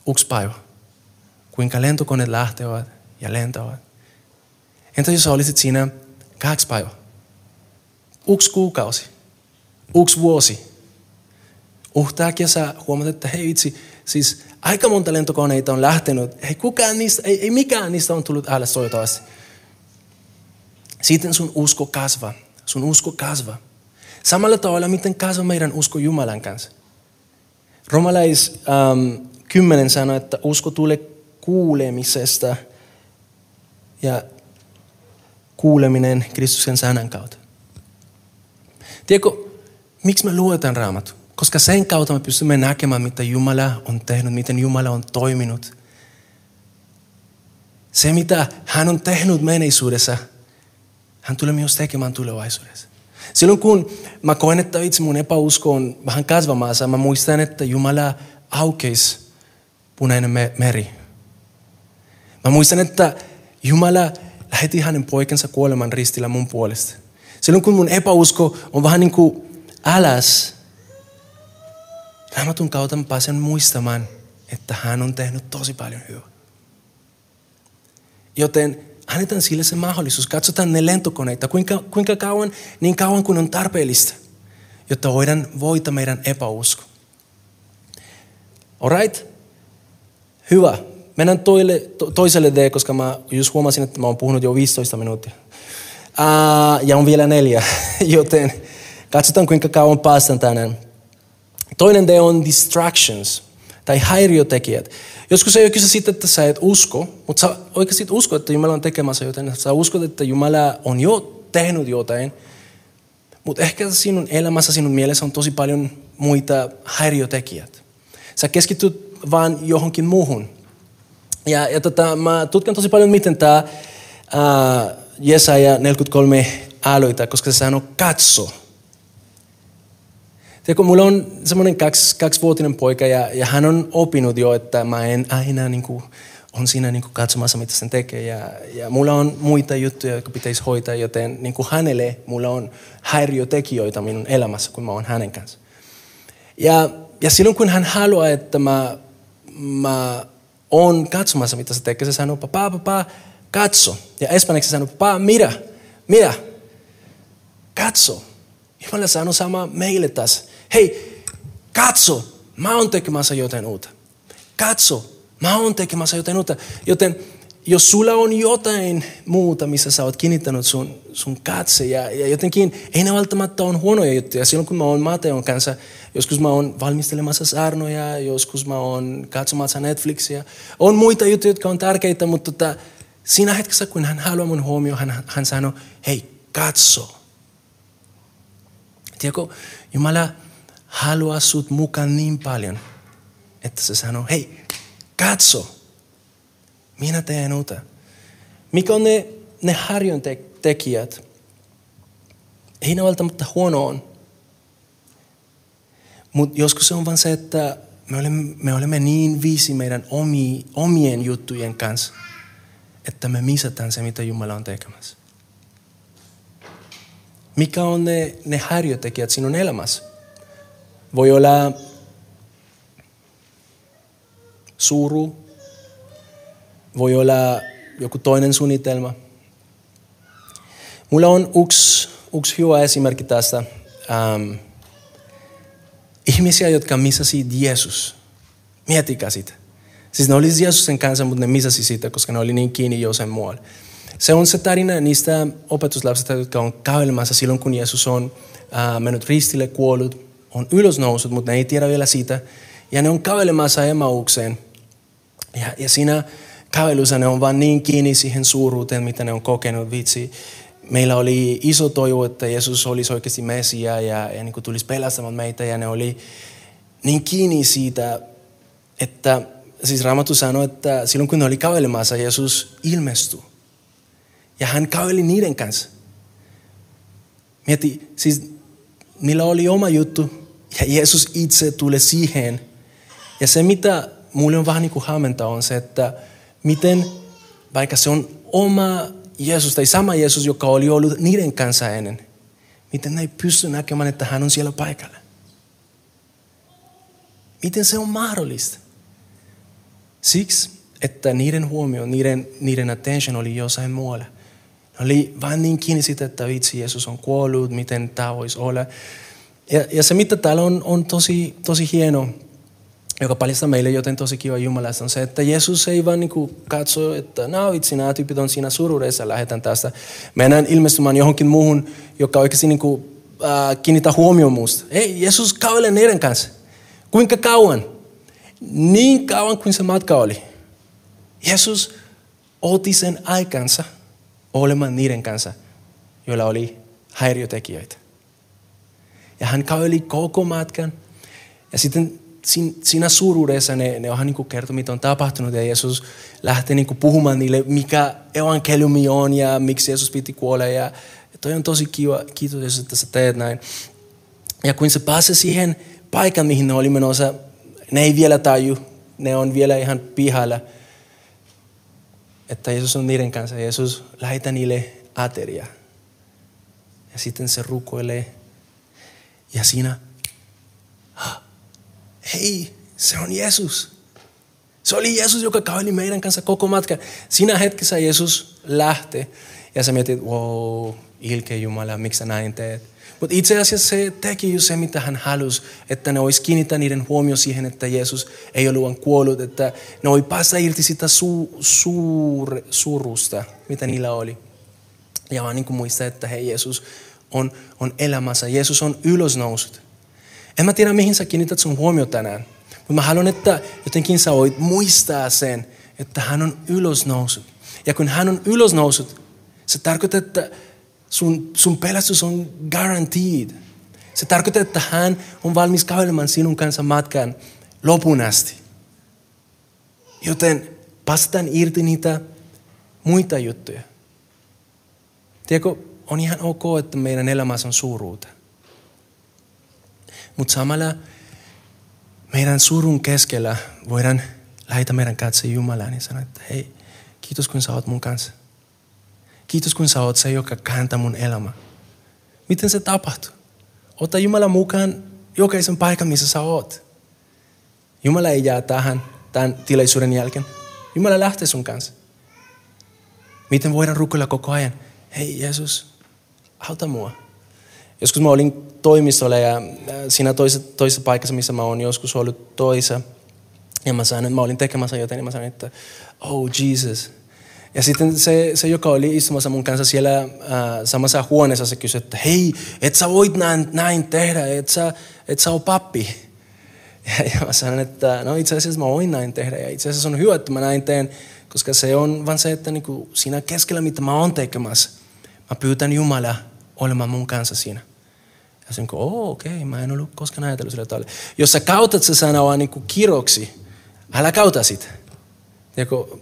yksi päivä, kuinka lentokoneet lähtevät ja lentävät? Entä jos sä olisit siinä kaksi päivää? Yksi kuukausi, yksi vuosi. Yhtäkkiä sä huomaat, että hei vitsi, siis aika monta lentokoneita on lähtenyt. Ei, kukaan niistä, ei, ei mikään niistä on tullut alas toivottavasti. Sitten sun usko kasvaa. sun usko kasvaa. Samalla tavalla, miten kasvaa meidän usko Jumalan kanssa. Romalais ähm, kymmenen sanoo, että usko tulee kuulemisesta ja kuuleminen Kristuksen sanan kautta. Tiedätkö, miksi me luetaan Raamattu? Koska sen kautta me pystymme näkemään, mitä Jumala on tehnyt, miten Jumala on toiminut. Se, mitä hän on tehnyt menneisyydessä, hän tulee myös tekemään tulevaisuudessa. Silloin kun mä koen, että itse mun epäusko on vähän kasvamassa, mä muistan, että Jumala aukeisi punainen me- meri. Mä muistan, että Jumala lähetti hänen poikansa kuoleman ristillä mun puolesta. Silloin kun mun epäusko on vähän niin kuin alas, Raamatun kautta mä pääsen muistamaan, että hän on tehnyt tosi paljon hyvää. Joten annetaan sille se mahdollisuus. Katsotaan ne lentokoneita, kuinka, kuinka kauan, niin kauan kuin on tarpeellista, jotta voidaan voittaa meidän epäusko. Alright? Hyvä. Mennään toille, to, toiselle D, koska mä just huomasin, että mä oon puhunut jo viisitoista minuuttia. Uh, ja on vielä neljä, joten katsotaan kuinka kauan päästään tänään. Toinen D on distractions tai häiriötekijät. Joskus ei ole kyse siitä, että sä et usko, mutta sä oikeasti usko, että Jumala on tekemässä jotain. Sä uskot, että Jumala on jo tehnyt jotain, mutta ehkä sinun elämässä, sinun mielessä on tosi paljon muita häiriötekijät. Sä keskityt vaan johonkin muuhun. Ja, ja tota, mä tutkan tosi paljon, miten tämä Jesaja neljäkymmentäkolme aloittaa, koska se sanoo katso. Tiedätkö, mulla on semmoinen kaksi, kaksivuotinen poika ja, ja hän on opinut jo, että mä en aina niin kuin, on siinä niin kuin katsomassa, mitä sen tekee. Ja, ja mulla on muita juttuja, jotka pitäisi hoitaa, joten niin kuin hänelle mulla on häiriötekijöitä minun elämässä, kun mä oon hänen kanssa. Ja, ja silloin, kun hän haluaa, että mä, mä oon katsomassa, mitä se tekee, se sanoo, papaa, papaa, katso. Ja espanjaksi se sanoo, papaa, mira, mira, katso. Jumala sanoo sama meille taas. Hei, katso, mä oon tekemässä jotain uutta. Katso, mä oon tekemässä jotain uutta. Joten jos sulla on jotain muuta, missä sä oot kiinnittänyt sun, sun katse, ja, ja jotenkin ei ne välttämättä ole huonoja juttuja. Silloin kun mä oon Mateon kanssa, joskus mä oon valmistelemassa saarnoja, joskus mä oon katsomassa Netflixiä. On muita juttuja, jotka on tärkeitä, mutta tota, siinä hetkessä, kun hän haluaa mun huomioon, hän, hän sanoo, hei, katso. Tiedätkö, Jumala haluaa sut mukaan niin paljon, että se sanoo, hei, katso, minä teen uutta. Mikä on ne, ne harjontekijät? Ei ne välttämättä huono on. Mutta joskus se on vain se, että me olemme, me olemme niin viisi meidän omi, omien juttujen kanssa, että me misataan se, mitä Jumala on tekemässä. Mikä on ne, ne häiriötekijät sinun elämässä? Voi olla suru, voi olla joku toinen suunnitelma. Mulla on yksi, yksi hyvä esimerkki tästä. Ähm, ihmisiä, jotka misasi Jeesus. Mietikää sitä. Siis ne olisivat Jeesuksen kanssa, mutta ne misasi sitä, koska ne oli niin kiinni jossain muualla. Se on se tarina niistä opetuslapsista, jotka on kävelemässä silloin, kun Jeesus on äh, mennyt ristille, kuollut, on ylösnoussut, mutta ne ei tiedä vielä siitä. Ja ne on kävelemässä Emmaukseen. Ja, ja siinä kävelyssä ne on vaan niin kiinni siihen suuruuteen, mitä ne on kokenut. Vitsi, meillä oli iso toivo, että Jeesus olisi oikeasti Messias ja, ja niin kuin tulisi pelastamaan meitä. Ja ne oli niin kiinni siitä, että siis Raamattu sanoi, että silloin kun ne oli kävelemässä, Jeesus ilmestyi. Ja hän käveli niiden kanssa. Mieti, siis niillä oli oma juttu ja Jeesus itse tuli siihen. Ja se, mitä mulle on vähän niin kuin hämmentä, on se, että miten, vaikka se on oma Jeesus tai sama Jeesus, joka oli ollut niiden kanssa ennen, miten ne ei pysty näkemään, että hän on siellä paikalla. Miten se on mahdollista? Siksi, että niiden huomio, niiden, niiden attention oli jossain muualla. Oli vain niin kiinni siitä, että vitsi, Jeesus on kuollut, miten tämä voisi olla. Ja, ja se, mitä täällä on, on tosi, tosi hieno, joka paljastaa meille joten tosi kiva Jumalasta on se, että Jeesus ei vaan niin kuin katso, että no vitsi, nämä tyypit on siinä surureissa, lähdetään tästä. Mennään ilmestymään johonkin muuhun, joka oikeasti niin kuin, äh, kiinnittää huomioon musta. Ei, Jeesus kävelee niiden kanssa. Kuinka kauan? Niin kauan kuin se matka oli. Jeesus otti sen aikansa olemaan niiden kanssa, joilla oli häiriötekijöitä. Ja hän käveli koko matkan. Ja sitten siinä suruudessa ne, ne onhan niin kertoo, mitä on tapahtunut. Ja Jeesus lähtee niin puhumaan niille, mikä evankeliumi on ja miksi Jeesus piti kuolla. Ja, ja toi on tosi kiva. Kiitos Jeesus, että sä teet näin. Ja kun se pääsee siihen paikan, mihin ne oli menossa, ne ei vielä taju. Ne on vielä ihan pihalla. Että Jeesus on niiden kanssa. Jeesus lähettää niille ateriaa. Ja sitten se rukoilee. Ja siinä, hei, se on Jeesus. Se oli Jeesus, joka käveli meidän kanssa koko matkan. Siinä hetkessä Jeesus lähtee. Ja sä mietit, wow, ilkeä Jumala, miksi sä näin teet? Mutta itse asiassa se teki just se, mitä hän halusi. Että ne olisi kiinnittänyt niiden huomioon siihen, että Jeesus ei ollut vaan kuollut. Että ne olisi päästä irti sitä su- suur- surusta, mitä niillä oli. Ja vaan niin kuin muista, että hei, Jeesus on, on elämässä. Jeesus on ylösnousut. En mä tiedä, mihin sä kiinnität sun huomio tänään. Mutta mä haluan, että jotenkin sä voit muistaa sen, että hän on ylösnousut. Ja kun hän on ylösnousut, se tarkoittaa, että sun, sun pelastus on guaranteed. Se tarkoittaa, että hän on valmis kävelemään sinun kanssa matkan lopun asti. Joten päästään irti niitä muita juttuja. Tiedätkö, on ihan ok, että meidän elämässä on suuruutta. Mutta samalla meidän surun keskellä voidaan lähetä meidän katse Jumalaan ja sanoa, että hei, kiitos kun sä oot mun kanssa. Kiitos kun sä oot se, joka kantaa mun elämä. Miten se tapahtuu? Ota Jumala mukaan jokaisen paikan, missä sä oot. Jumala ei jää tähän tämän tilaisuuden jälkeen. Jumala lähtee sun kanssa. Miten voidaan rukoilla koko ajan? Hei Jeesus, auta mua. Joskus mä olin toimistolla ja siinä toisessa, toisessa paikassa, missä mä oon joskus ollut toisa. Ja mä sanoin, mä olin tekemässä jotain ja mä sanoin, että oh Jesus. Ja sitten se, se joka oli istumassa mun kanssa siellä äh, samassa huoneessa, se kysyi, että hei, et sä voit näin, näin tehdä, et sä, et sä oo pappi. Ja, ja mä sanoin, että no itse asiassa mä voin näin tehdä ja itse asiassa on hyvä, että mä näin teen. Koska se on vaan se, että niinku siinä keskellä, mitä mä oon tekemässä, mä pyytän Jumalaa olemaan mun kanssa siinä. Ja se on kuin, oh, okei, okay, mä en ollut koskaan ajatellut sillä tavalla. Jos sä kautat se sanaa niinku kiroksi, älä kauta sitä.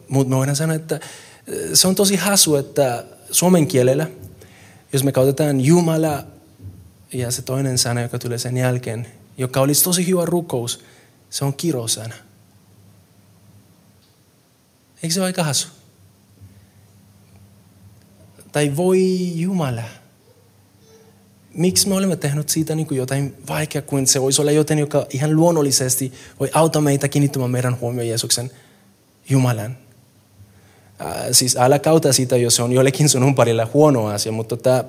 Mutta mä voidaan sanoa, että se on tosi hasu, että suomen kielellä, jos me kautetaan Jumala ja se toinen sana, joka tulee sen jälkeen, joka olisi tosi hyvä rukous, se on kirosana. Eikö se ole aika hasu? Tai voi Jumala. Miksi me olemme tehneet siitä niin kuin jotain vaikeaa, kuin se voisi olla jotain, joka ihan luonnollisesti voi auttaa meitä kiinnittämään meidän huomioon Jeesuksen Jumalan. Äh, siis älä kauta sitä, jos se on jollekin sun ympärillä huono asia, mutta tämä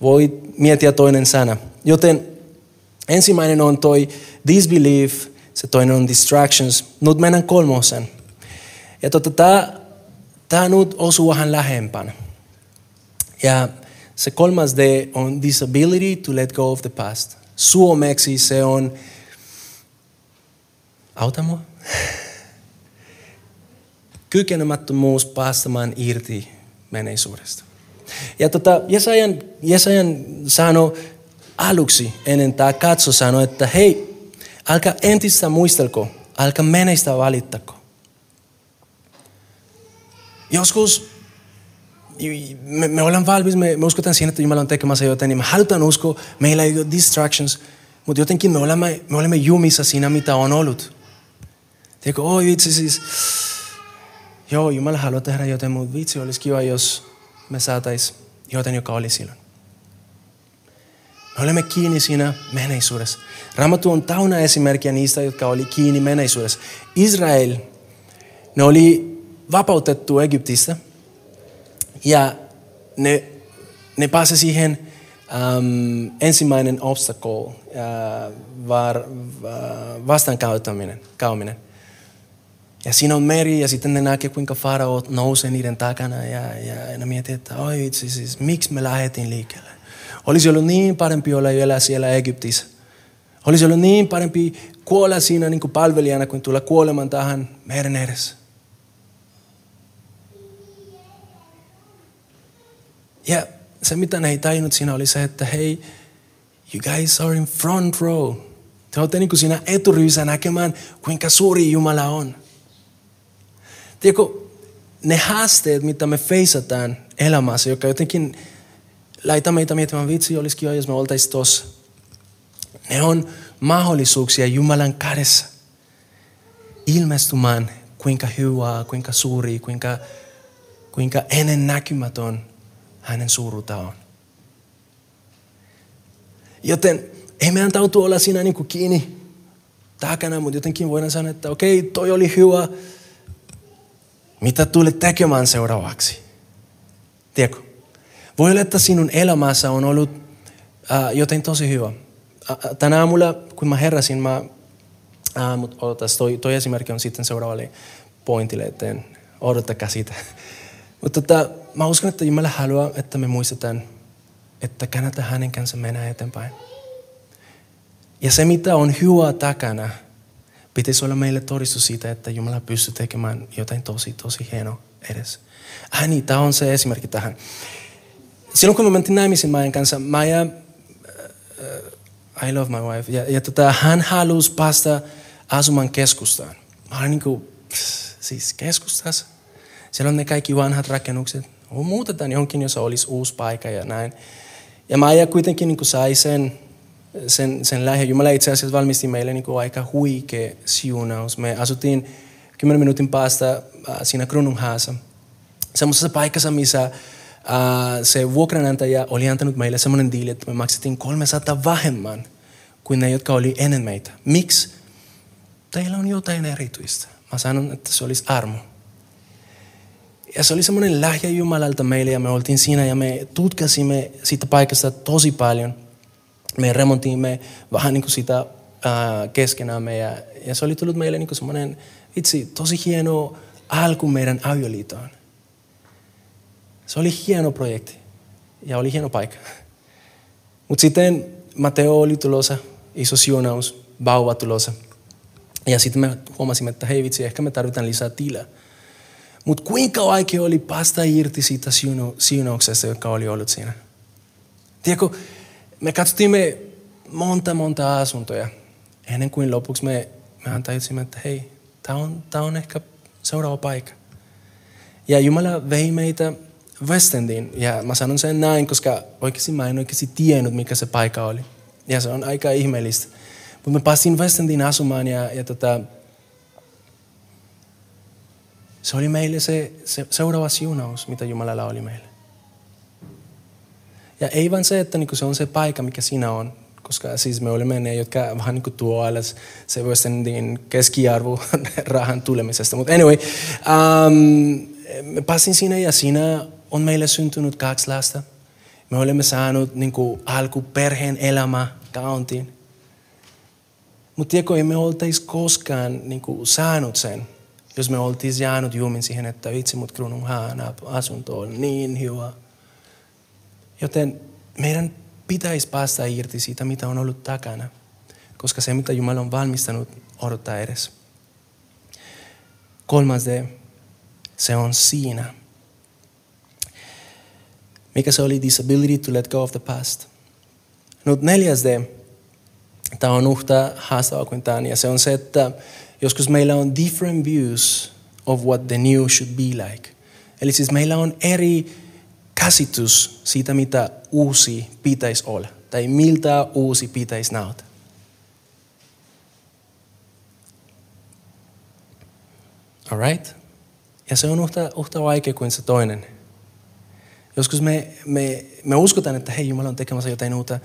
voi miettiä toinen sana. Joten ensimmäinen on toi disbelief, se toinen on distractions. Nyt mennään kolmosen. Ja tota, tämä nyt osuu vähän lähempänä. Ja se kolmas D on disability to let go of the past. Suomeksi se on, auta mua, kykenemättömyys päästämään irti menneisyydestä. Ja tota, Jesajan, Jesajan sanoi aluksi ennen tämä katso sanoi, että hei, alkaa entistä muistelko, alkaa menneistä valittako. Joskus me, me ollaan valmis, me, me uskotaan siihen, että Jumala on tekemässä jotain, niin me halutaan uskoa, meillä ei ole distractions, mutta jotenkin me olemme, me olemme jumissa siinä, mitä on ollut. Tiedätkö, oi vitsi siis, joo Jumala haluaa tehdä jotain, mutta vitsi olisi kiva, jos me saataisiin jotain, joka oli silloin. Me olemme kiinni siinä menneisyydessä. Raamattu on täynnä esimerkkiä niistä, jotka oli kiinni menneisyydessä. Israel, ne oli vapautettu Egyptistä ja ne, ne pääsivät siihen ähm, ensimmäinen obstacle äh, var, äh, vastaankäyttäminen, kauminen. Ja siinä on meri ja sitten ne näkee kuinka faraot nousee niiden takana ja, ja ne miettii, että oi itse siis, miksi me lähdettiin liikkeelle. Olisi ollut niin parempi olla jo elää siellä Egyptissä. Olisi ollut niin parempi kuolla siinä niin kuin palvelijana kuin tulla kuoleman tähän meren edessä. Ja se mitä ne ei tajunnut siinä oli se, että hei, you guys are in front row. Te olette niin kuin siinä eturivissä näkemään kuinka suuri Jumala on. Tiedätkö, ne haasteet, mitä me feisataan elämässä, joka jotenkin laita meitä miettimään vitsi, olisikin jo, jos me oltaisiin tuossa. Ne on mahdollisuuksia Jumalan kädessä ilmestymään, kuinka hyvä, kuinka suuri, kuinka, kuinka ennennäkymätön hänen suuruutta on. Joten ei me antautu olla siinä niin kuin kiinni takana, mutta jotenkin voidaan sanoa, että okei, okay, toi oli hyvä. Mitä tulee tekemään seuraavaksi? Tiedätkö? Voi olla, että sinun elämässä on ollut äh, jotain tosi hyvä. Äh, tänä aamulla, kun mä heräsin, mä... Äh, mut odotas, toi, toi esimerkki on sitten seuraavalle pointille, etten odottakaa sitä. Mutta tota, mä uskon, että Jumala haluaa, että me muistetaan, että kannattaa hänen kanssa mennä eteenpäin. Ja se, mitä on hyvä takana, pitäisi olla meille todistus siitä, että Jumala pystyy tekemään jotain tosi, tosi hienoa edes. Ah niin, tämä on se esimerkki tähän. Silloin kun mä mentin naimisiin Maijan kanssa, Maija, uh, I love my wife, ja, ja tota, hän halusi päästä asumaan keskustaan. Mä olin niin kuin, pff, siis keskustassa. Siellä on ne kaikki vanhat rakennukset. Muutetaan johonkin, jos olisi uusi paikka ja näin. Ja Maija kuitenkin niin kuin sai sen... Sen, sen lähe. Jumala itse asiassa valmisti meille niin kuin aika huikea siunaus. Me asuttiin kymmenen minuutin päästä äh, siinä Kruununhaassa. Semmoisessa paikassa, missä äh, se vuokranantaja oli antanut meille semmoinen diili, että me maksettiin kolmesataa vähemmän kuin ne, jotka oli ennen meitä. Miksi? Teillä on jotain erityistä. Mä sanon, että se olisi armo. Ja se oli semmoinen lahja Jumalalta meille ja me oltiin siinä ja me tutkasimme siitä paikasta tosi paljon. Me remontiimme vähän niin kuin sitä uh, keskenämme ja, ja se oli tullut meille niin kuin semmoinen itse tosi hieno alku meidän avioliitoon. Se oli hieno projekti ja oli hieno paikka. Mutta sitten Matteo oli tulossa, iso siunaus, vauva tulossa. Ja sitten me huomasimme, että hei vitsi, ehkä me tarvitaan lisää tilaa. Mutta kuinka vaikea oli päästä irti siitä siunauksesta, joka oli ollut siinä. Tiedätkö? Me katsotimme monta, monta asuntoja ennen kuin lopuksi me, me antaisimme, että hei, tämä on, on ehkä seuraava paikka. Ja Jumala vei meitä West Endiin. Ja mä sanon sen näin, koska oikeasti mä en oikeasti tiennyt, mikä se paikka oli. Ja se on aika ihmeellistä. Mutta me päästiin West Endiin asumaan ja, ja tota, se oli meille se, se seuraava siunaus, mitä Jumalalla oli meille. Ja ei vain se, että niinku se on se paikka, mikä siinä on. Koska siis me olemme ne, jotka vähän niinku tuo alas se keskiarvo rahan tulemisesta. Mutta anyway, um, me pääsin siinä ja siinä on meille syntynyt kaksi lasta. Me olemme saaneet niinku alku perheen elämä kauntiin. Mutta tiedätkö, emme oltaisi koskaan niinku saanut sen, jos me oltaisi jäänyt juomin siihen, että vitsi mut Kruununhaan asunto on niin hyvä. Joten meidän pitäisi päästä irti siitä, mitä on ollut takana, koska se, mitä Jumala on valmistanut, odottaa edes. Kolmas D, se on siinä. Mikä se oli? Disability to let go of the past. Nyt neljäs D, tämä on uhta haastava kuin tämän, ja se on se, että joskus meillä on different views of what the new should be like. Eli siis meillä on eri käsitys siitä, mitä uusi pitäisi olla, tai miltä uusi pitäisi näyttää. All right? Ja se on uhta, uhta vaikea kuin se toinen. Joskus me, me, me uskotaan, että hei, Jumala on tekemässä jotain uutta.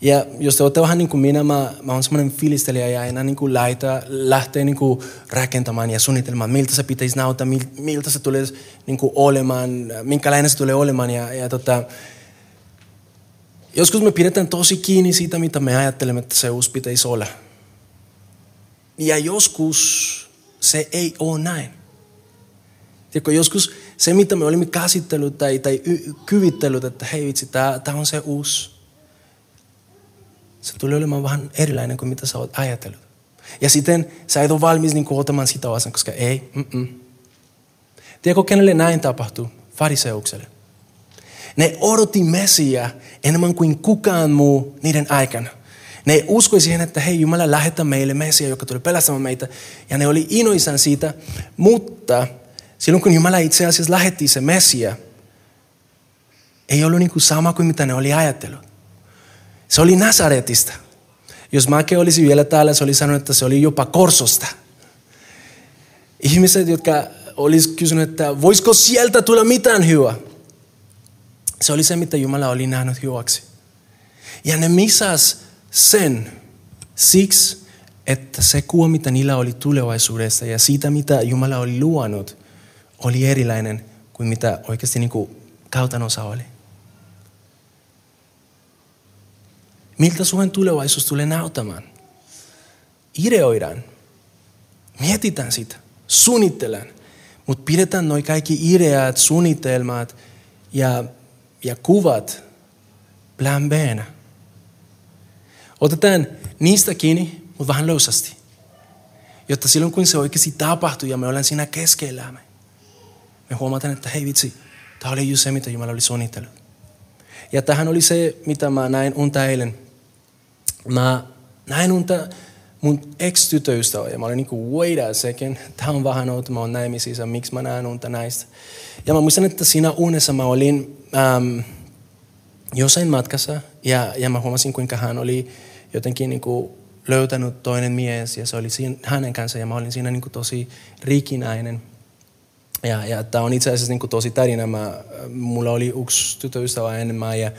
Ja jos te olette vähän niin kuin minä, mä, mä oon semmoinen filistelijä ja aina niin kuin laita, lähtee niin kuin rakentamaan ja suunnitelmaan, miltä se pitäisi nauttaa, mil, miltä se tulee niin kuin olemaan, minkälainen se tulee olemaan. Ja, ja, tota, Joskus me pidetään tosi kiinni siitä, mitä me ajattelemme, että seus pitäisi olla. Ja joskus se ei ole näin. Tiedätkö, joskus se, mitä me olimme käsitellyt tai, tai kyvitellyt, että hei vitsi, tämä on se uusi. Se tulee olemaan vähän erilainen kuin mitä sä oot ajatellut. Ja sitten sä et ole valmis niin ottamaan sitä vastaan, koska ei. Mm-mm. Tiedätkö, kenelle näin tapahtuu? Fariseukselle. Ne odotti Messiaa enemmän kuin kukaan muu niiden aikana. Ne uskoi siihen, että hei, Jumala lähettää meille Messiaa, joka tulee pelastamaan meitä. Ja ne oli innoissaan siitä, mutta silloin kun Jumala itse asiassa lähetti se Messiaa, ei ollut niin kuin sama kuin mitä ne oli ajatellut. Se oli Nazaretista. Jos Make olisi vielä täällä, se oli sanonut, että se oli jopa Korsosta. Ihmiset, jotka olisivat kysyneet, että voisiko sieltä tulla mitään hyvää. Se oli se, mitä Jumala oli nähnyt hyväksi. Ja ne misas sen siksi, että se kuva, mitä niillä oli tulevaisuudessa ja siitä, mitä Jumala oli luonut, oli erilainen kuin mitä oikeasti niin kuin kautan osa oli. Miltä Suhen tulevaisuus tulee näyttämään? Ideoidaan. Mietitään sitä. Suunnitellaan. Mutta pidetään noi kaikki ideat, suunnitelmat ja, ja kuvat plan B:nä. Otetaan niistä kiinni, mutta vähän löysasti. Jotta silloin kun se oikeasti tapahtuu ja me ollaan siinä keskellä, me huomataan, että hei vitsi, tämä oli just se, mitä Jumala oli suunnitellut. Ja tähän oli se, mitä mä näin unta eilen. Mä näin unta mun ex-tytöistä ja mä olin niinku, wait a second, tää on vähän outo, mä oon näimisissa, miksi mä näen unta näistä. Ja mä muistan, että siinä unessa mä olin ähm, jossain matkassa ja, ja mä huomasin, kuinka hän oli jotenkin niinku löytänyt toinen mies ja se oli siinä, hänen kanssa ja mä olin siinä niinku tosi rikinäinen. Ja, ja tämä on itse asiassa niin tosi tarina. Mä, mulla oli yksi tytöystävä enemmän ja,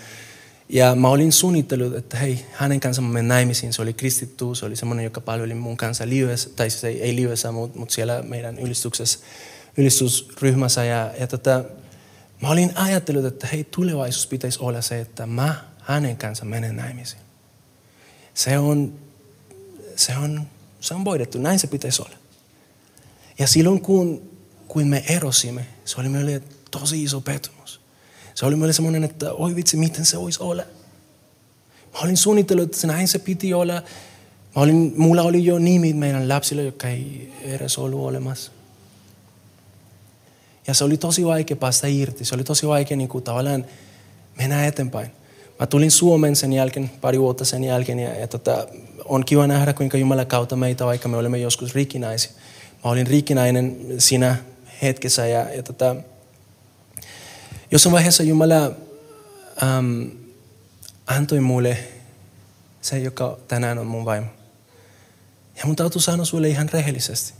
ja mä olin suunnitellut, että hei, hänen kanssa mä menin naimisiin. Se oli kristittu, se oli semmoinen, joka palveli mun kanssa liivessä, tai siis ei, ei liivessä, mutta mut siellä meidän ylistysryhmässä. Ja, ja tota, mä olin ajatellut, että hei, tulevaisuus pitäisi olla se, että mä hänen kanssa menen naimisiin. Se on, se on, se on voidettu, näin se pitäisi olla. Ja silloin kun kun me erosimme, se oli meille tosi iso pettymys. Se oli meille semmoinen, että oi vitsi, miten se voisi olla. Mä olin suunnitellut, että näin se piti olla. Mä olin, mulla oli jo nimi meidän lapsilla, jotka ei edes ollut olemassa. Ja se oli tosi vaikea päästä irti. Se oli tosi vaikea niin kuin tavallaan mennä eteenpäin. Mä tulin Suomeen sen jälkeen, pari vuotta sen jälkeen. Ja, ja tota, on kiva nähdä, kuinka Jumala kautta meitä, vaikka me olemme joskus rikinäisiä. Mä olin rikinäinen siinä hetkessä ja, ja tota, jossain vaiheessa Jumala äm, antoi mulle se, joka tänään on mun vaimo. Ja mun täytyy sanoa sulle ihan rehellisesti,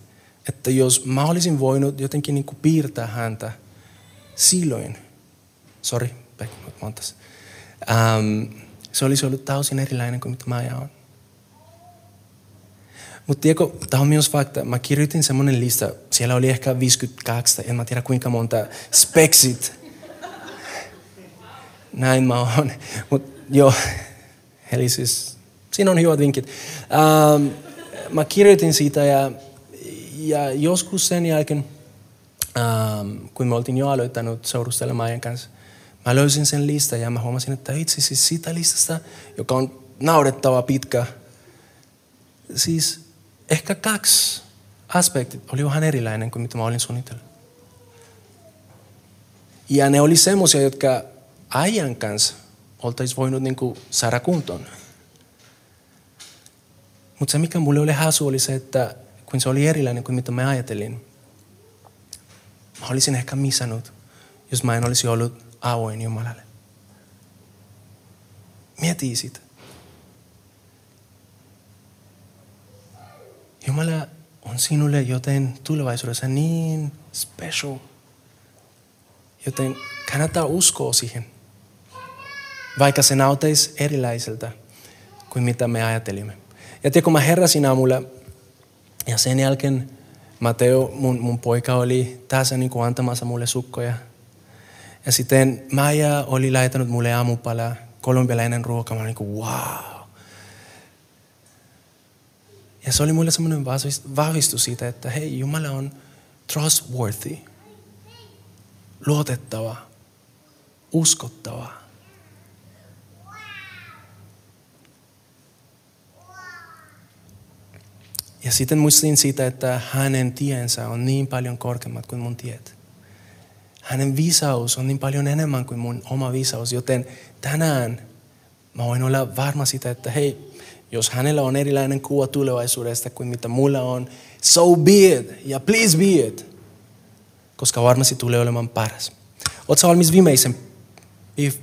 että jos mä olisin voinut jotenkin niin kuin piirtää häntä silloin, sorry, montas, äm, se olisi ollut täysin erilainen kuin mitä mä ajan. Mutta tiedätkö, tämä on myös fakta. Mä kirjoitin semmoinen lista. Siellä oli ehkä viisikymmentäkaksi, en mä tiedä kuinka monta. Speksit. Näin mä oon. Mutta joo, eli siis, siinä on hyvät vinkit. Ähm, mä kirjoitin siitä ja, ja joskus sen jälkeen, ähm, kun me oltiin jo aloittanut seurustelemaan ajan kanssa, mä löysin sen listan ja mä huomasin, että itse siis siitä listasta, joka on naurettava pitkä, siis ehkä kaksi aspektia oli vähän erilainen kuin mitä mä olin suunnitellut. Ja ne oli semmoisia, jotka ajan kanssa oltaisiin voinut niin kuin saada kuntoon. Mutta se, mikä mulle oli hassu, oli se, että kun se oli erilainen kuin mitä mä ajattelin, mä olisin ehkä missannut, jos mä en olisi ollut avoin Jumalalle. Mieti sitä. Jumala on sinulle joten tulevaisuudessa niin special, joten kannattaa uskoa siihen, vaikka se näyttäisi erilaiselta kuin mitä me ajattelimme. Ja tiedä, kun mä heräsin aamulla ja sen jälkeen Mateo, mun, mun poika, oli tässä niin kuin antamassa mulle sukkoja. Ja sitten Maija oli laitanut mulle aamupalaa kolumbialainen ruoka. Mä olin niin kuin, wow. Ja se oli mulle semmoinen vahvistus siitä, että hei, Jumala on trustworthy, luotettava, uskottava. Ja sitten muistin siitä, että hänen tiensä on niin paljon korkeammat kuin mun tiet. Hänen viisaus on niin paljon enemmän kuin mun oma viisaus, joten tänään mä voin olla varma siitä, että hei, jos hänellä on erilainen kuva tulevaisuudesta kuin mitä mulla on, so be it ja please be it, koska varmasti tulee olemaan paras. Oletko valmis viimeisen,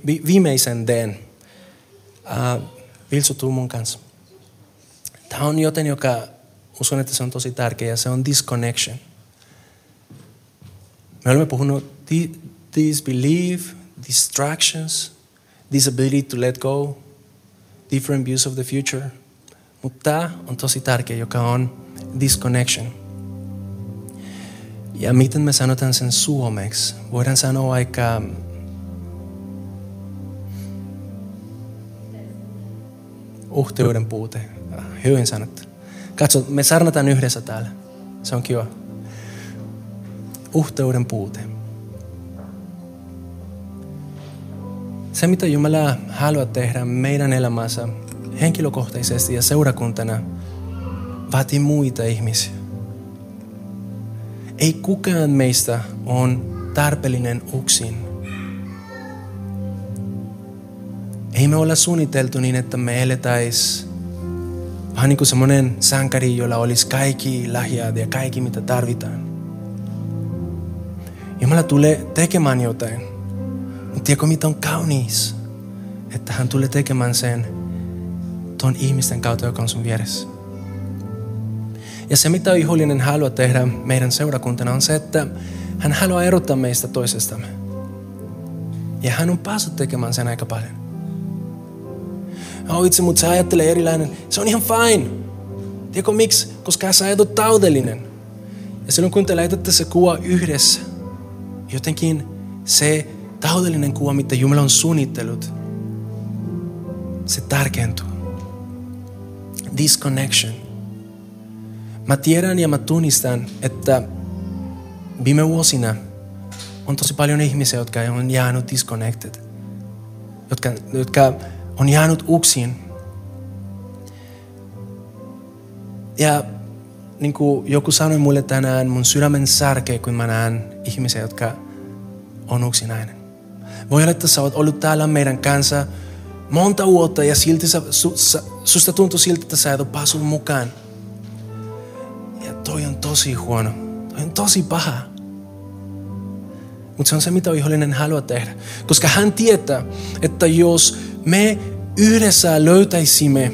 vi, viimeisen den uh, vilsutuu mun kanssa? Tämä on joten, joka uskon, että se on tosi tärkeä ja se on disconnection. Me olemme puhuneet di- disbelief, distractions, disability to let go, different views of the future. Mutta tämä on tosi tärkeä, joka on disconnection. Ja miten me sanotaan sen suomeksi? Voidaan sanoa aika... Uhteuuden puute. Hyvin sanottu. Katso, me sarnataan yhdessä täällä. Se on kiva. Uhteuden puute. Se, mitä Jumala haluaa tehdä meidän elämässä henkilökohtaisesti ja seurakuntana, vaatii muita ihmisiä. Ei kukaan meistä on tarpeellinen yksin. Ei me olla suunniteltu niin, että me eletäis vähän niin kuin semmoinen sankari, jolla olisi kaikki lahjat ja kaikki, mitä tarvitaan. Jumala tulee tekemään jotain. Mutta tiedätkö, mitä on kaunis? Että hän tulee tekemään sen tuon ihmisten kautta, joka on sun vieressä. Ja se, mitä vihollinen haluaa tehdä meidän seurakuntana, on se, että hän haluaa erottaa meistä toisestamme. Ja hän on päässyt tekemään sen aika paljon. Oh, itse, mutta sä ajattelee erilainen. Se on ihan fine. Tiedätkö miksi? Koska sä ajatut taudellinen. Ja silloin, kun te laitatte se kuva yhdessä, jotenkin se taudellinen kuva, mitä Jumala on suunnitellut, se tarkentuu. Disconnection. Mä tiedän ja mä tunnistan, että viime vuosina on tosi paljon ihmisiä, jotka on jäänyt disconnected. Jotka, jotka on jäänyt yksin. Ja niin kuin joku sanoi mulle tänään, mun sydämen särkee, kun mä näen ihmisiä, jotka on yksinäinen. Voi olla, että sä oot ollut täällä meidän kanssa monta vuotta ja silti sä, su, sä, susta tuntuu silti, että sä et ole päässyt mukaan. Ja toi on tosi huono. Toi on tosi paha. Mutta se on se, mitä vihollinen haluaa tehdä. Koska hän tietää, että jos me yhdessä löytäisimme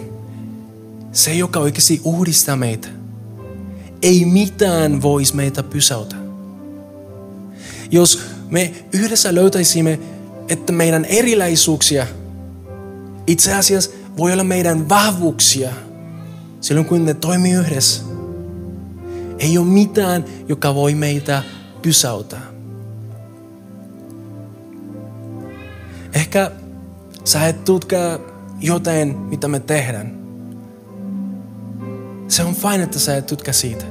se, joka oikeasti uudistaa meitä, ei mitään voisi meitä pysäyttää. Jos me yhdessä löytäisimme, että meidän erilaisuuksia itse asiassa voi olla meidän vahvuuksia silloin, kun ne toimii yhdessä. Ei ole mitään, joka voi meitä pysäyttää. Ehkä sä et tutkaa jotain, mitä me tehdään. Se on fine, että sä et tutkaa siitä.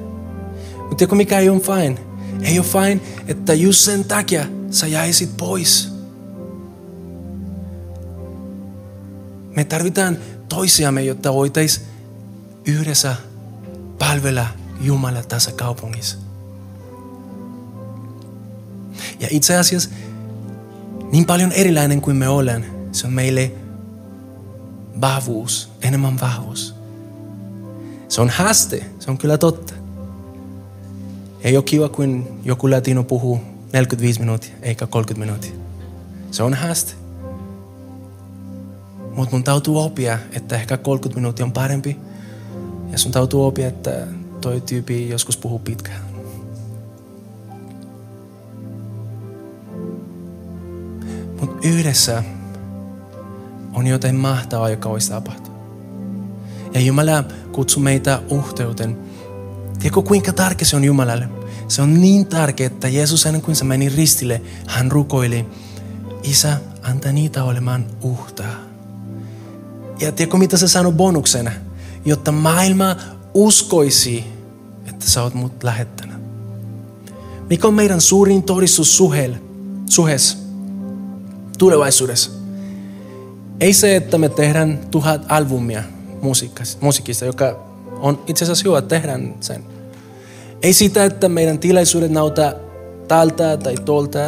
Mutta tiedätkö, mikä ei ole fine? Ei ole fine, että just sen takia sä jäisit pois. Me tarvitaan toisiamme, jotta voitais yhdessä palvella Jumala tässä kaupungissa. Ja itse asiassa niin paljon erilainen kuin me ollaan, se on meille vahvuus, enemmän vahvuus. Se on haaste, se on kyllä totta. Ei ole kiva, kun joku latino puhuu neljäkymmentäviisi minuuttia eikä kolmekymmentä minuuttia. Se on haaste. Mutta mun täytyy oppia, että ehkä kolmekymmentä minuuttia on parempi. Ja sun täytyy oppia, että toi tyyppi joskus puhuu pitkään. Mutta yhdessä on jotain mahtavaa, joka voisi tapahtua. Ja Jumala kutsuu meitä uhteuteen. Tiedätkö, kuinka tärkeä se on Jumalalle? Se on niin tärkeä, että Jeesus ennen kuin se meni ristille, hän rukoili, Isä, anta niitä olemaan uhtaa. Ja tiedätkö mitä se sanoi bonuksena? Jotta maailma uskoisi, että sä oot mut lähettänyt. Mikä on meidän suurin todistus Suheessa, tulevaisuudessa? Ei se, että me tehdään tuhat albumia musiikista, joka on itse asiassa hyvä, että tehdään sen. Ei sitä, että meidän tilaisuudet nauta tältä tai tolta.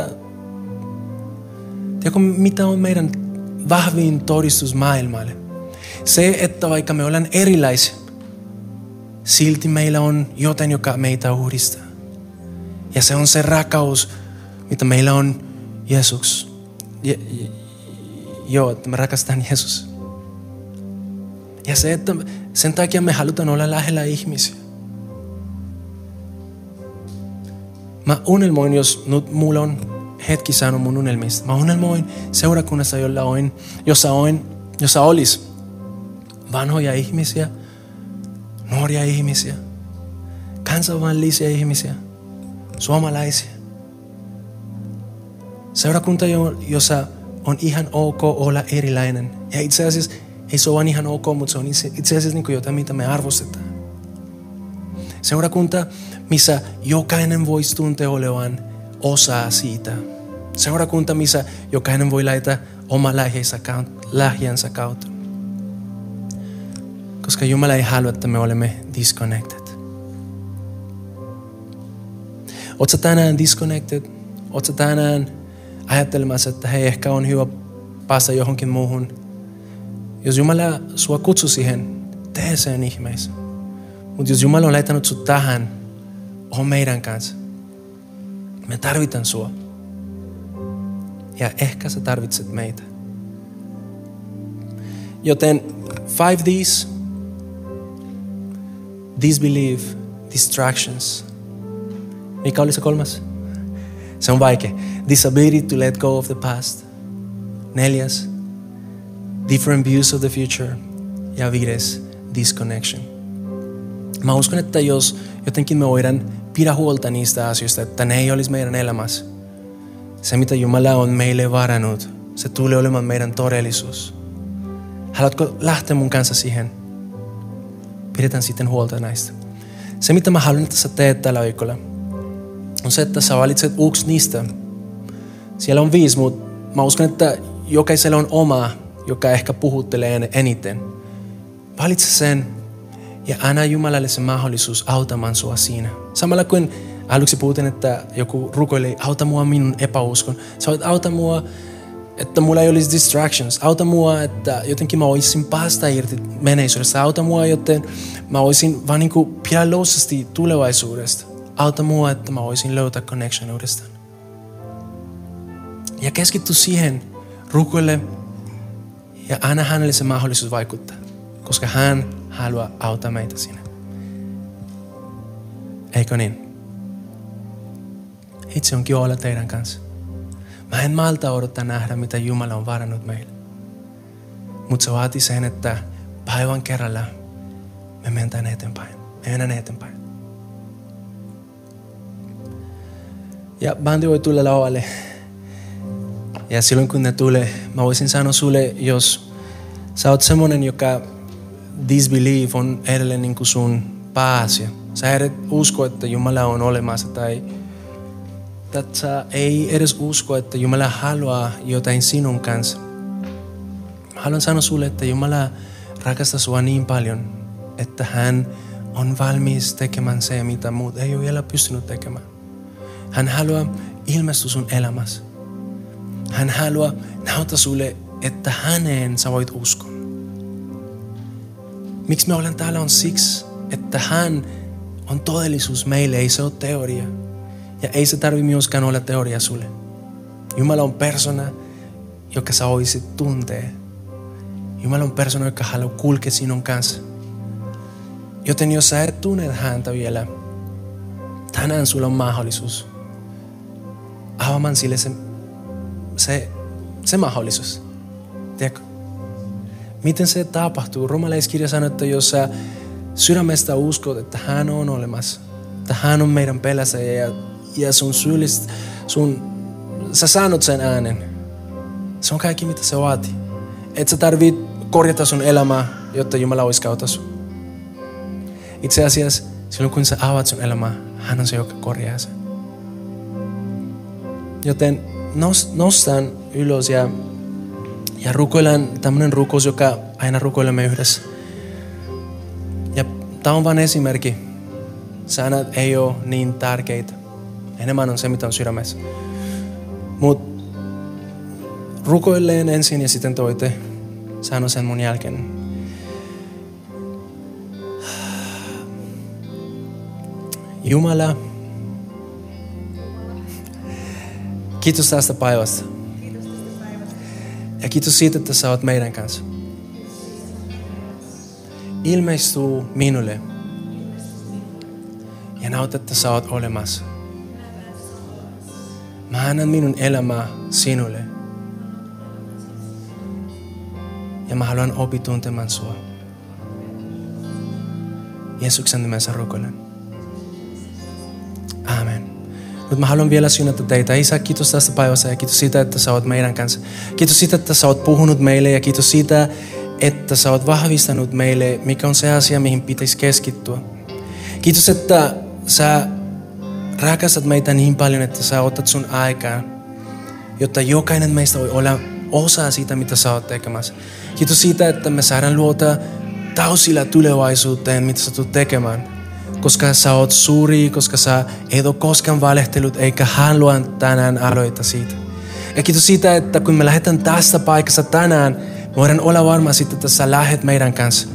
Tiedätkö, mitä on meidän vahvin todistus maailmalle? Se, että vaikka me ollaan erilaisia, silti meillä on jotain, joka meitä uudistaa. Ja se on se rakkaus, mitä meillä on Jeesus. Je- je- joo, että me rakastan Jeesus. Ja se, että sen takia me halutaan olla lähellä ihmisiä. Mä unelmoin, jos nyt mulla on hetki saanut mun unelmista. Mä unelmoin seurakunnassa, jolla on, jossa, on, jossa olisi vanhoja ihmisiä, nuoria ihmisiä, kansainvälisiä ihmisiä, suomalaisia. Seurakunta, jossa on ihan ok olla erilainen. Ja itse asiassa ei se ole ihan ok, mutta se on itse asiassa jotain, mitä me arvostetaan. Seurakunta, missä jokainen voi tuntea olevan osaa siitä. Seurakunta, missä jokainen voi laittaa oma lähjensä kautta. Koska Jumala ei halua, että me olemme disconnected. Oletko tänään disconnected? Oletko tänään ajattelemassa, että hei, ehkä on hyvä päästä johonkin muuhun? Jos Jumala sua kutsuu siihen, tee sen ihmeessä. Mutta jos Jumala on laittanut sut tähän, on meidän kanssa. Me tarvitaan sua. Ja ehkä sä tarvitset meitä. Joten five D's. Disbelief, distractions. Mikä oli se kolmas? Se on vaikea. Disability to let go of the past. Neljäs. Different views of the future. Ja viides. Disconnection. Mä uskon, että jos jotenkin me voidaan pidä huolta niistä asioista, että ne ei olisi meidän elämässä. Se, mitä Jumala on meille varannut, se tulee olemaan meidän todellisuus. Haluatko lähteä mun kanssa siihen? Pidetään sitten huolta näistä. Se, mitä mä haluan, että sä teet tällä viikolla, on se, että sä valitset yksi niistä. Siellä on viisi, mutta mä uskon, että jokaisella on oma, joka ehkä puhuttelee eniten. Valitse sen ja anna Jumalalle se mahdollisuus auttamaan sua siinä. Samalla kuin aluksi puhutin, että joku rukoilee, auta mua minun epäuskon. Sä voit auta mua, että mulla ei olisi distractions. Auta mua, että jotenkin mä olisin päästä irti menneisyydestä. Auta mua, joten mä olisin vaan niin kuin pialloisesti tulevaisuudesta. Auta mua, että mä olisin löytää connection uudestaan. Ja keskitty siihen, rukoile ja anna hänelle se mahdollisuus vaikuttaa, koska hän haluaa auttaa meitä siinä. Eikö niin? Itse on kiva olla teidän kanssa. Mä en malta odottaa nähdä, mitä Jumala on varannut meille. Mutta se vaatii sen, että päivän kerralla me mennään eteenpäin. Me mennään eteenpäin. Ja bandi voi tulla lavalle. Ja silloin kun ne tulee, mä voisin sanoa sulle, jos sä oot semmonen, joka disbelief on edelleen niin kuin sun pääasia. Sä et usko, että Jumala on olemassa tai että sä ei edes usko, että Jumala haluaa jotain sinun kanssa. Haluan sanoa sulle, että Jumala rakastaa sua niin paljon, että hän on valmis tekemään se, mitä muut ei ole vielä pystynyt tekemään. Hän haluaa ilmestyä sun elämässä. Hän haluaa näyttää sulle, että häneen sä voit uskoa. Miksi me ollaan täällä on siksi, että hän on todellisuus meille, ei se ole teoria. Ja ei se tarvitse myöskään olla teoria sulle. Jumala on persona, joka sä oisit tuntee. Jumala on persona, joka haluaa kulkea sinun kanssa. Joten jos sä et tunne häntä vielä, tänään sulla on mahdollisuus. Avaamaan sille se, se, se mahdollisuus. Tiedätkö? Miten se tapahtuu? Roomalaiskirja sanoo, että jos sä sydämestä uskot, että hän on olemassa, että hän on meidän pelässä ja ja sun syyllistä, sun, sä sanot sen äänen. Se on kaikki, mitä se vaatii. Et sä tarvit korjata sun elämää, jotta Jumala olisi kautta sun. Itse asiassa, silloin kun sä avaat sun elämää, hän on se, joka korjaa sen. Joten nostan ylös ja, ja rukoilen tämmöinen rukous, joka aina rukoilemme yhdessä. Ja tää on vain esimerkki. Sanat ei ole niin tärkeitä. Enemmän on se, mitä on sydämessä. Mut rukoilleen ensin ja sitten toite. Sano sen mun jälkeen. Jumala, kiitos tästä päivästä. Ja kiitos siitä, että sä oot meidän kanssa. Ilmeisty minulle. Ja nauta, että sä oot olemassa. Mä annan minun elämää sinulle. Ja mä haluan opi tuntemaan sua. Jeesuksen nimessä rukoilen. Amen. Nyt mä haluan vielä syynätä teitä. Isä, kiitos tästä päivästä ja kiitos siitä, että sä oot meidän kanssa. Kiitos siitä, että sä oot puhunut meille ja kiitos siitä, että sä oot vahvistanut meille, mikä on se asia, mihin pitäisi keskittyä. Kiitos, että sä rakastat meitä niin paljon, että sä otat sun aikaa, jotta jokainen meistä voi olla osa siitä, mitä sä oot tekemässä. Kiitos siitä, että me saadaan luota täysillä tulevaisuuteen, mitä sä tulet tekemään. Koska sä oot suuri, koska sä et ole koskaan valehtelut, eikä halua tänään aloita siitä. Ja kiitos siitä, että kun me lähdetään tästä paikasta tänään, me voidaan olla varma siitä, että sä lähdet meidän kanssa.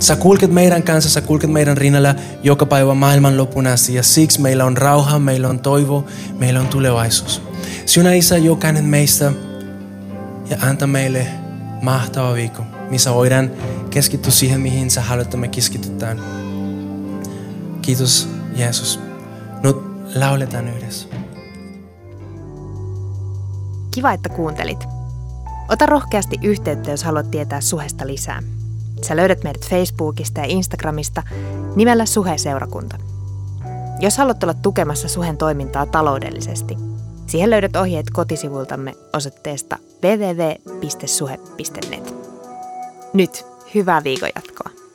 Sä kulket meidän kanssa, sä kulket meidän rinnalla joka päivä maailman lopun asti. Ja siksi meillä on rauha, meillä on toivo, meillä on tulevaisuus. Sinä Isä, jokainen meistä ja anta meille mahtava viikko, missä voidaan keskittyä siihen, mihin sä haluat, että me keskitytään. Kiitos Jeesus. Nyt lauletaan yhdessä. Kiva, että kuuntelit. Ota rohkeasti yhteyttä, jos haluat tietää Suhesta lisää. Sä löydät meidät Facebookista ja Instagramista nimellä Suhe-seurakunta. Jos haluat olla tukemassa Suhen toimintaa taloudellisesti, siihen löydät ohjeet kotisivuiltamme osoitteesta double-u double-u double-u piste suhe piste net. Nyt, hyvää viikon jatkoa!